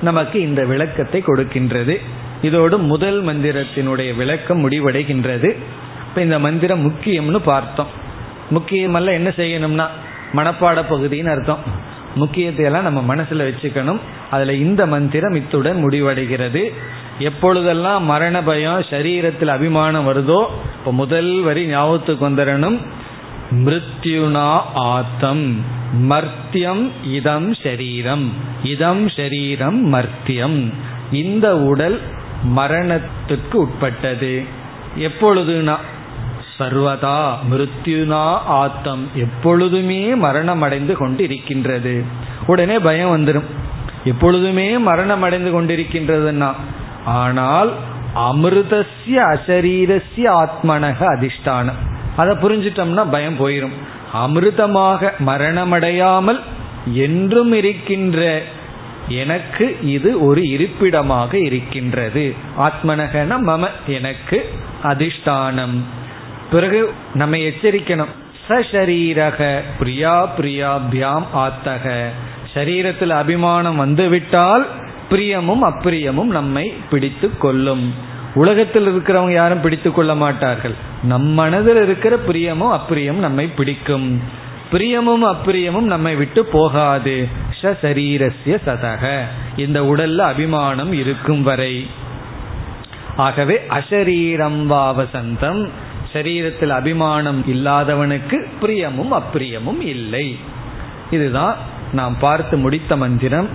நமக்கு இந்த விளக்கத்தை கொடுக்கின்றது. இதோடு முதல் மந்திரத்தினுடைய விளக்கம் முடிவடைகின்றது. இப்போ இந்த மந்திரம் முக்கியம்னு பார்த்தோம். முக்கியமல்ல என்ன செய்யணும்னா மனப்பாட பகுதின்னு அர்த்தம். முக்கியத்தையெல்லாம் நம்ம மனசில் வச்சுக்கணும். அதில் இந்த மந்திரம் இத்துடன் முடிவடைகிறது. எப்பொழுதெல்லாம் மரண பயம் சரீரத்தில் அபிமானம் வருதோ இப்போ முதல் வரி ஞாபகத்துக்கு வந்துடணும். மிருத்யுனா ஆத்தம் மர்த்தியம் இதம் ஷரீரம், இதம் ஷரீரம் மர்த்தியம். இந்த உடல் மரணத்துக்கு உட்பட்டது. எப்பொழுதுனா சர்வதா மிருத்யுனா ஆத்தம், எப்பொழுதுமே மரணம் அடைந்து கொண்டு இருக்கின்றது. உடனே பயம் வந்துடும், எப்பொழுதுமே மரணம் அடைந்து கொண்டிருக்கின்றதுன்னா. ஆனால் அமிர்தஸ்ய அசரீரஸ்ய ஆத்மனக அதிஷ்டானம், அதை புரிஞ்சிட்டோம்னா பயம் போயிடும். அமிர்தமாக மரணமடையாமல் என்றும் இருக்கின்ற எனக்கு இது ஒரு இருப்பிடமாக இருக்கின்றது. ஆத்மனகன மம எனக்கு அதிஷ்டானம். பிறகு நம்ம எச்சரிக்கணும். சரீரக பிரியா பிரியாபியாம் ஆத்தக, சரீரத்தில் அபிமானம் வந்துவிட்டால் பிரியமும் அப்பிரியமும் நம்மை பிடித்து கொள்ளும். உலகத்தில் இருக்கிறவங்க யாரும் பிடித்து கொள்ள மாட்டார்கள். நம் மனதில் இருக்கிற பிரியமும் அப்பிரியமும் நம்மை பிடிக்கும். பிரியமும் அப்பிரியமும் நம்மை விட்டு போகாது. சரீரஸ்ய சதக, இந்த உடல்ல அபிமானம் இருக்கும் வரை. ஆகவே அசரீரம் வாவசந்தம், சரீரத்தில் அபிமானம் இல்லாதவனுக்கு பிரியமும் அப்பிரியமும் இல்லை. இதுதான் நாம் பார்த்து முடித்த மந்திரம்.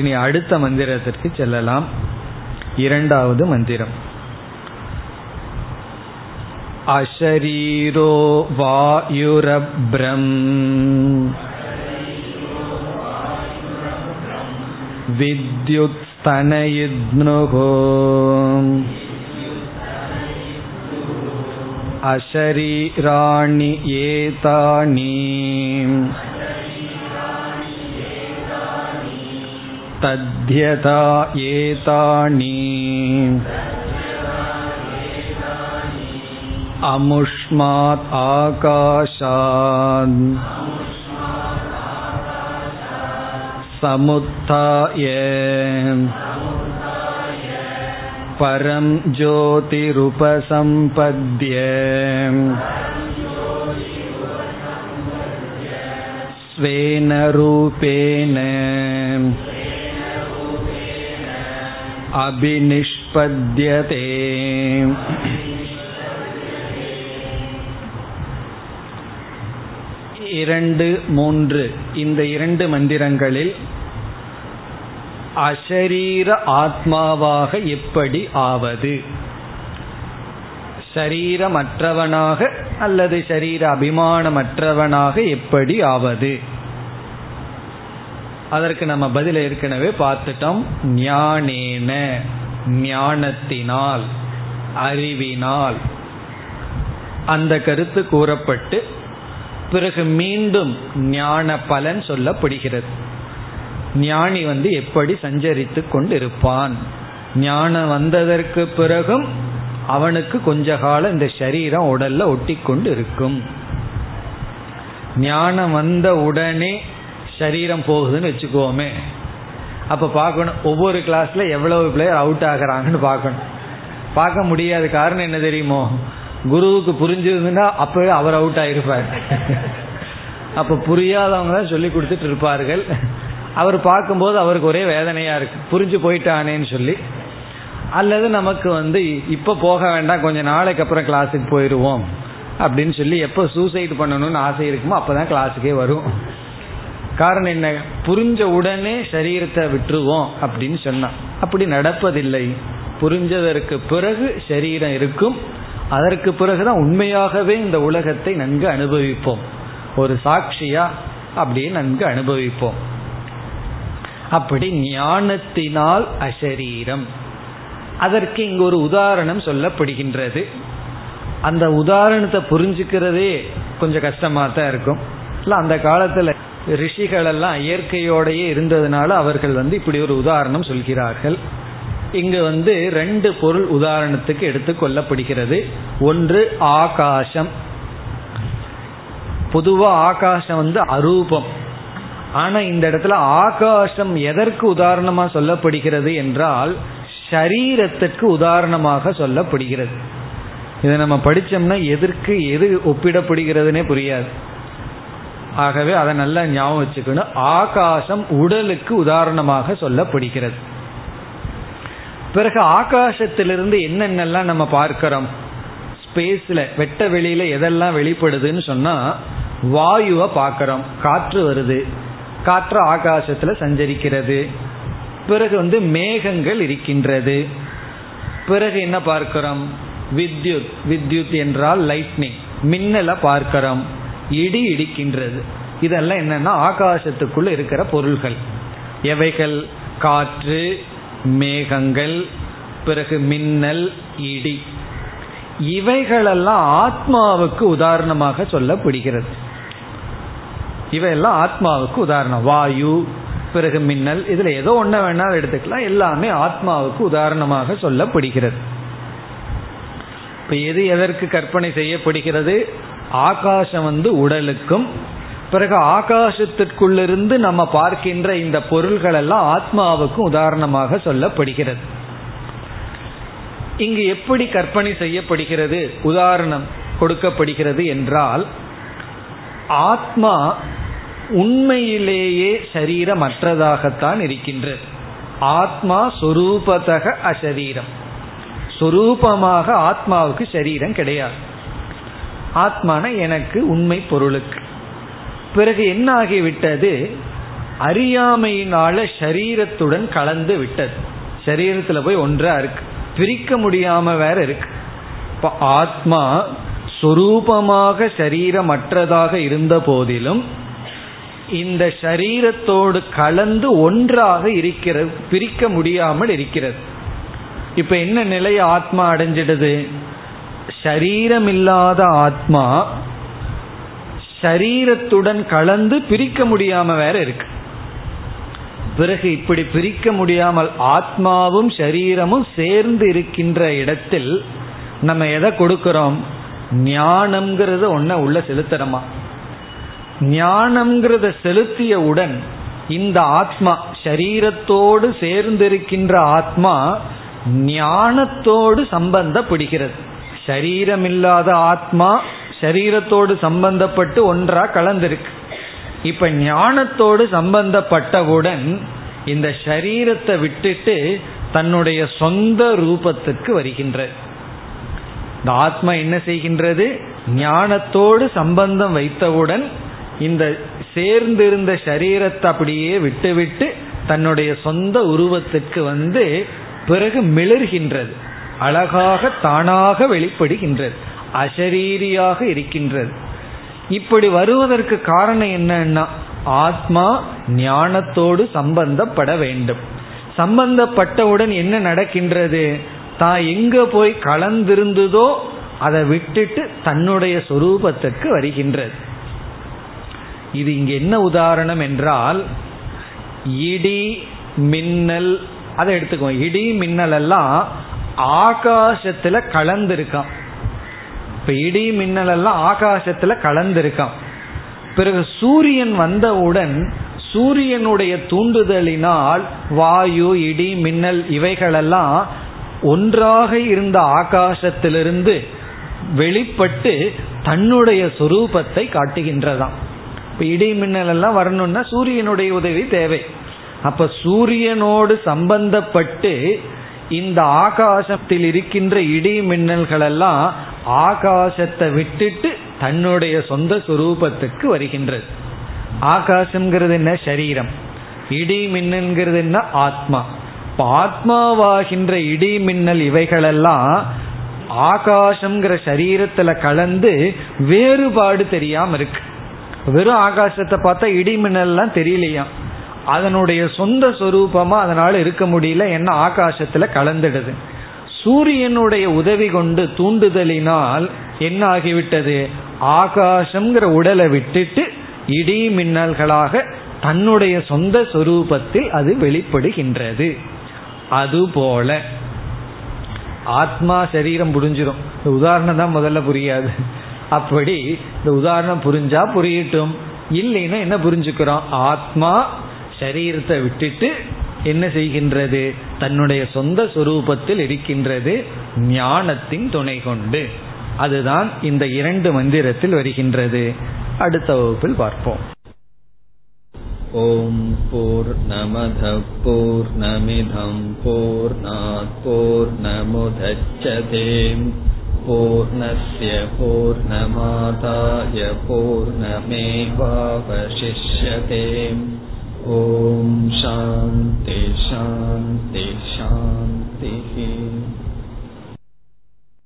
இனி அடுத்த மந்திரத்திற்கு செல்லலாம். 2வது மந்திரம். அஷரீரோ வாயுரப்ரம் வித்யுத் ஸ்தனயித்னுஹோ அஷரீராணி ஏதானி தத்யதா ஏதானி அமுஷ்மாத் ஆகாஷாத் சமுத்தாய பரம் ஜோதிருபசம்பத்ய ஸ்வேன ரூபேன அபிநிஷ்பத்யதே. இந்த 2 மந்திரங்களில் அசரீர ஆத்மாவாக எப்படி ஆவது, சரீரமற்றவனாக அல்லது சரீர அபிமானமற்றவனாக எப்படி ஆவது, அதற்கு நம்ம பதில ஏற்கனவே பார்த்துட்டோம். ஞானேன ஞானத்தினால், அறிவினால். அந்த கருத்து கூறப்பட்டு பிறகு மீண்டும் ஞான பலன் சொல்லப்படுகிறது. ஞானி எப்படி சஞ்சரித்து கொண்டிருப்பான், ஞானம் வந்ததற்கு பிறகும் அவனுக்கு கொஞ்ச காலம் இந்த சரீரம் உடல்ல ஒட்டிக்கொண்டு இருக்கும். ஞானம் வந்த உடனே சரீரம் போகுதுன்னு வச்சுக்கோமே, அப்போ பார்க்கணும் ஒவ்வொரு கிளாஸ்ல எவ்வளவு பிளேயர் அவுட் ஆகிறாங்கன்னு பார்க்கணும். பார்க்க முடியாது, காரணம் என்ன தெரியுமோ, குருவுக்கு புரிஞ்சிருந்துன்னா அப்பவே அவர் அவுட் ஆகிருப்பார். அப்போ புரியாதவங்க தான் சொல்லி கொடுத்துட்டு இருப்பார்கள். அவர் பார்க்கும்போது அவருக்கு ஒரே வேதனையாக இருக்கு, புரிஞ்சு போயிட்டானேன்னு சொல்லி. அல்லது நமக்கு இப்போ போக வேண்டாம், கொஞ்சம் நாளைக்கு அப்புறம் கிளாஸுக்கு போயிடுவோம் அப்படின்னு சொல்லி எப்போ சூசைட் பண்ணணும்னு ஆசை இருக்குமோ அப்போ தான் கிளாஸுக்கே வரும். காரணம் என்ன, புரிஞ்ச உடனே சரீரத்தை விட்டுருவோம் அப்படின்னு சொன்னான். அப்படி நடப்பதில்லை, புரிஞ்சதற்கு பிறகு சரீரம் இருக்கும், அதற்கு பிறகுதான் உண்மையாகவே இந்த உலகத்தை நன்கு அனுபவிப்போம், ஒரு சாட்சியா அப்படியே நன்கு அனுபவிப்போம். அப்படி ஞானத்தினால் அசரீரம். அதற்கு இங்கு ஒரு உதாரணம் சொல்லப்படுகின்றது. அந்த உதாரணத்தை புரிஞ்சுக்கிறதே கொஞ்சம் கஷ்டமாக தான் இருக்கும். இல்லை, அந்த காலத்தில் ரிஷிகளெல்லாம் இயற்கையோடையே இருந்ததுனால அவர்கள் இப்படி ஒரு உதாரணம் சொல்கிறார்கள். இங்கு ரெண்டு பொருள் உதாரணத்துக்கு எடுத்து கொள்ளப்படுகிறது. ஒன்று ஆகாசம். பொதுவாக ஆகாசம் அரூபம். ஆனால் இந்த இடத்துல ஆகாசம் எதற்கு உதாரணமாக சொல்லப்படுகிறது என்றால் சரீரத்துக்கு உதாரணமாக சொல்லப்படுகிறது. இதை நம்ம படித்தோம்னா எதற்கு எது ஒப்பிடப்படுகிறதுனே புரியாது. ஆகவே அதை நல்லா ஞாபகம் வச்சுக்கணும். ஆகாசம் உடலுக்கு உதாரணமாக சொல்லப்படுகிறது. பிறகு ஆகாசத்திலிருந்து என்னென்னலாம் நம்ம பார்க்கிறோம், ஸ்பேஸில் வெட்ட வெளியில் எதெல்லாம் வெளிப்படுதுன்னு சொன்னால் வாயுவை பார்க்குறோம், காற்று வருது, காற்று ஆகாசத்தில் சஞ்சரிக்கிறது. பிறகு மேகங்கள் இருக்கின்றது. பிறகு என்ன பார்க்கிறோம், வித்யுத் என்றால் லைட்னிங், மின்னலை பார்க்கிறோம், இடி இடிக்கின்றது. இதெல்லாம் என்னன்னா ஆகாசத்துக்குள்ள இருக்கிற பொருள்கள். எவைகள்? காற்று, மேகங்கள், பிறகு மின்னல், இடி. இவைகளெல்லாம் ஆத்மாவுக்கு உதாரணமாக சொல்லப்படுகிறது. இவையெல்லாம் ஆத்மாவுக்கு உதாரணம். வாயு, பிறகு மின்னல், இதுல ஏதோ ஒன்ன வேணாலும் எடுத்துக்கலாம், எல்லாமே ஆத்மாவுக்கு உதாரணமாக சொல்லப்படுகிறது. இப்ப எது எதற்கு கற்பனை செய்யப்படுகிறது? ஆகாசம் உடலுக்கும், பிறகு ஆகாசத்திற்குள்ளிருந்து நம்ம பார்க்கின்ற இந்த பொருள்கள் எல்லாம் ஆத்மாவுக்கும் உதாரணமாக சொல்லப்படுகிறது. இங்கு எப்படி கற்பனை செய்யப்படுகிறது, உதாரணம் கொடுக்கப்படுகிறது என்றால், ஆத்மா உண்மையிலேயே சரீரமற்றதாகத்தான் இருக்கின்றது. ஆத்மா சொரூபதக அசரீரம். சொரூபமாக ஆத்மாவுக்கு சரீரம் கிடையாது. ஆத்மான எனக்கு உண்மை பொருளுக்கு. பிறகு என்ன ஆகிவிட்டது, அறியாமையினால சரீரத்துடன் கலந்து விட்டது. சரீரத்தில் போய் ஒன்றா இருக்கு, பிரிக்க முடியாம வேற இருக்கு. இப்போ ஆத்மா சொரூபமாக சரீரமற்றதாக இருந்த போதிலும் இந்த சரீரத்தோடு கலந்து ஒன்றாக இருக்கிறது, பிரிக்க முடியாமல் இருக்கிறது. இப்ப என்ன நிலையை ஆத்மா அடைஞ்சிடுது? சரீரம் இல்லாத ஆத்மா சரீரத்துடன் கலந்து பிரிக்க முடியாம வேற இருக்கு. பிறகு இப்படி பிரிக்க முடியாமல் ஆத்மாவும் சரீரமும் சேர்ந்து இருக்கின்ற இடத்தில் நம்ம எதை கொடுக்கிறோம்? ஞானம்ங்கிறத ஒன்ன உள்ள செலுத்துறமா? ஞானம்ங்கிறத செலுத்தியவுடன் இந்த ஆத்மா சரீரத்தோடு சேர்ந்திருக்கின்ற ஆத்மா ஞானத்தோடு சம்பந்தப்படுகிறது. சரீரமில்லாத ஆத்மா சரீரத்தோடு சம்பந்தப்பட்டு ஒன்றா கலந்திருக்கு. இப்ப ஞானத்தோடு சம்பந்தப்பட்டவுடன் இந்த சரீரத்தை விட்டுட்டு தன்னுடைய சொந்த ரூபத்துக்கு வருகின்றது. இந்த ஆத்மா என்ன செய்கின்றது? ஞானத்தோடு சம்பந்தம் வைத்தவுடன் இந்த சேர்ந்திருந்த சரீரத்தை அப்படியே விட்டுவிட்டு தன்னுடைய சொந்த உருவத்துக்கு பிறகு மிளர்கின்றது, அழகாக தானாக வெளிப்படுகின்றது, அசரீரியாக இருக்கின்றது. இப்படி வருவதற்கு காரணம் என்னன்னா ஆத்மா ஞானத்தோடு சம்பந்தப்பட வேண்டும். சம்பந்தப்பட்டவுடன் என்ன நடக்கின்றது? தான் எங்க போய் கலந்திருந்ததோ அதை விட்டுட்டு தன்னுடைய சொரூபத்துக்கு வருகின்றது. இது இங்க என்ன உதாரணம் என்றால், இடி மின்னல், அதை எடுத்துக்கோ. இடி மின்னல் எல்லாம் ஆகாசத்துல கலந்திருக்கான். இப்ப இடி மின்னல் எல்லாம் ஆகாசத்துல கலந்திருக்கான். பிறகு சூரியன் வந்தவுடன் சூரியனுடைய தூண்டுதலினால் வாயு, இடி, மின்னல் இவைகளெல்லாம் ஒன்றாக இருந்த ஆகாசத்திலிருந்து வெளிப்பட்டு தன்னுடைய சொரூபத்தை காட்டுகின்றதாம். இப்போ இடி மின்னல் எல்லாம் வரணும்னா சூரியனுடைய உதவி தேவை. அப்போ சூரியனோடு சம்பந்தப்பட்டு இந்த ஆகாசத்தில் இருக்கின்ற இடி மின்னல்களெல்லாம் ஆகாசத்தை விட்டுட்டு தன்னுடைய சொந்த சுரூபத்துக்கு வருகின்றது. ஆகாசம்ங்கிறது என்ன? சரீரம். இடி மின்னல்ங்கிறது என்ன? ஆத்மா. இப்போ ஆத்மாவாகின்ற இடி மின்னல் இவைகளெல்லாம் ஆகாசம்ங்கிற சரீரத்தில் கலந்து வேறுபாடு தெரியாமல் இருக்கு. வெறும் ஆகாசத்தை பார்த்தா இடி மின்னல்லாம் தெரியலையாம். அதனுடைய சொந்த சொரூபமாக அதனால் இருக்க முடியல. என்ன? ஆகாசத்தில் கலந்துடுது. சூரியனுடைய உதவி கொண்டு தூண்டுதலினால் என்ன ஆகிவிட்டது? ஆகாசம்ங்கிற உடலை விட்டுட்டு இடி மின்னல்களாக தன்னுடைய சொந்த சொரூபத்தில் அது வெளிப்படுகின்றது. அதுபோல ஆத்மா சரீரம் புரிஞ்சிடும். இந்த உதாரணம் தான் முதல்ல புரியாது. அப்படி இந்த உதாரணம் புரிஞ்சா புரியட்டும், இல்லைன்னா என்ன புரிஞ்சுக்கிறோம்? ஆத்மா சரீரத்தை விட்டுட்டு என்ன செய்கின்றது? தன்னுடைய சொந்த சுரூபத்தில் இருக்கின்றது ஞானத்தின் துணை கொண்டு. அதுதான் இந்த இரண்டு மந்திரத்தில் வருகின்றது. அடுத்த வகுப்பில் பார்ப்போம். ஓம் பூர்ணமத பூர்ணமிதம் பூர்ணாத் பூர்ணமுதச்யதே பூர்ணஸ்ய பூர்ணமாதாய பூர்ணமேவாவசிஷ்யதே. ஓம் சாந்தி சாந்தி சாந்தி.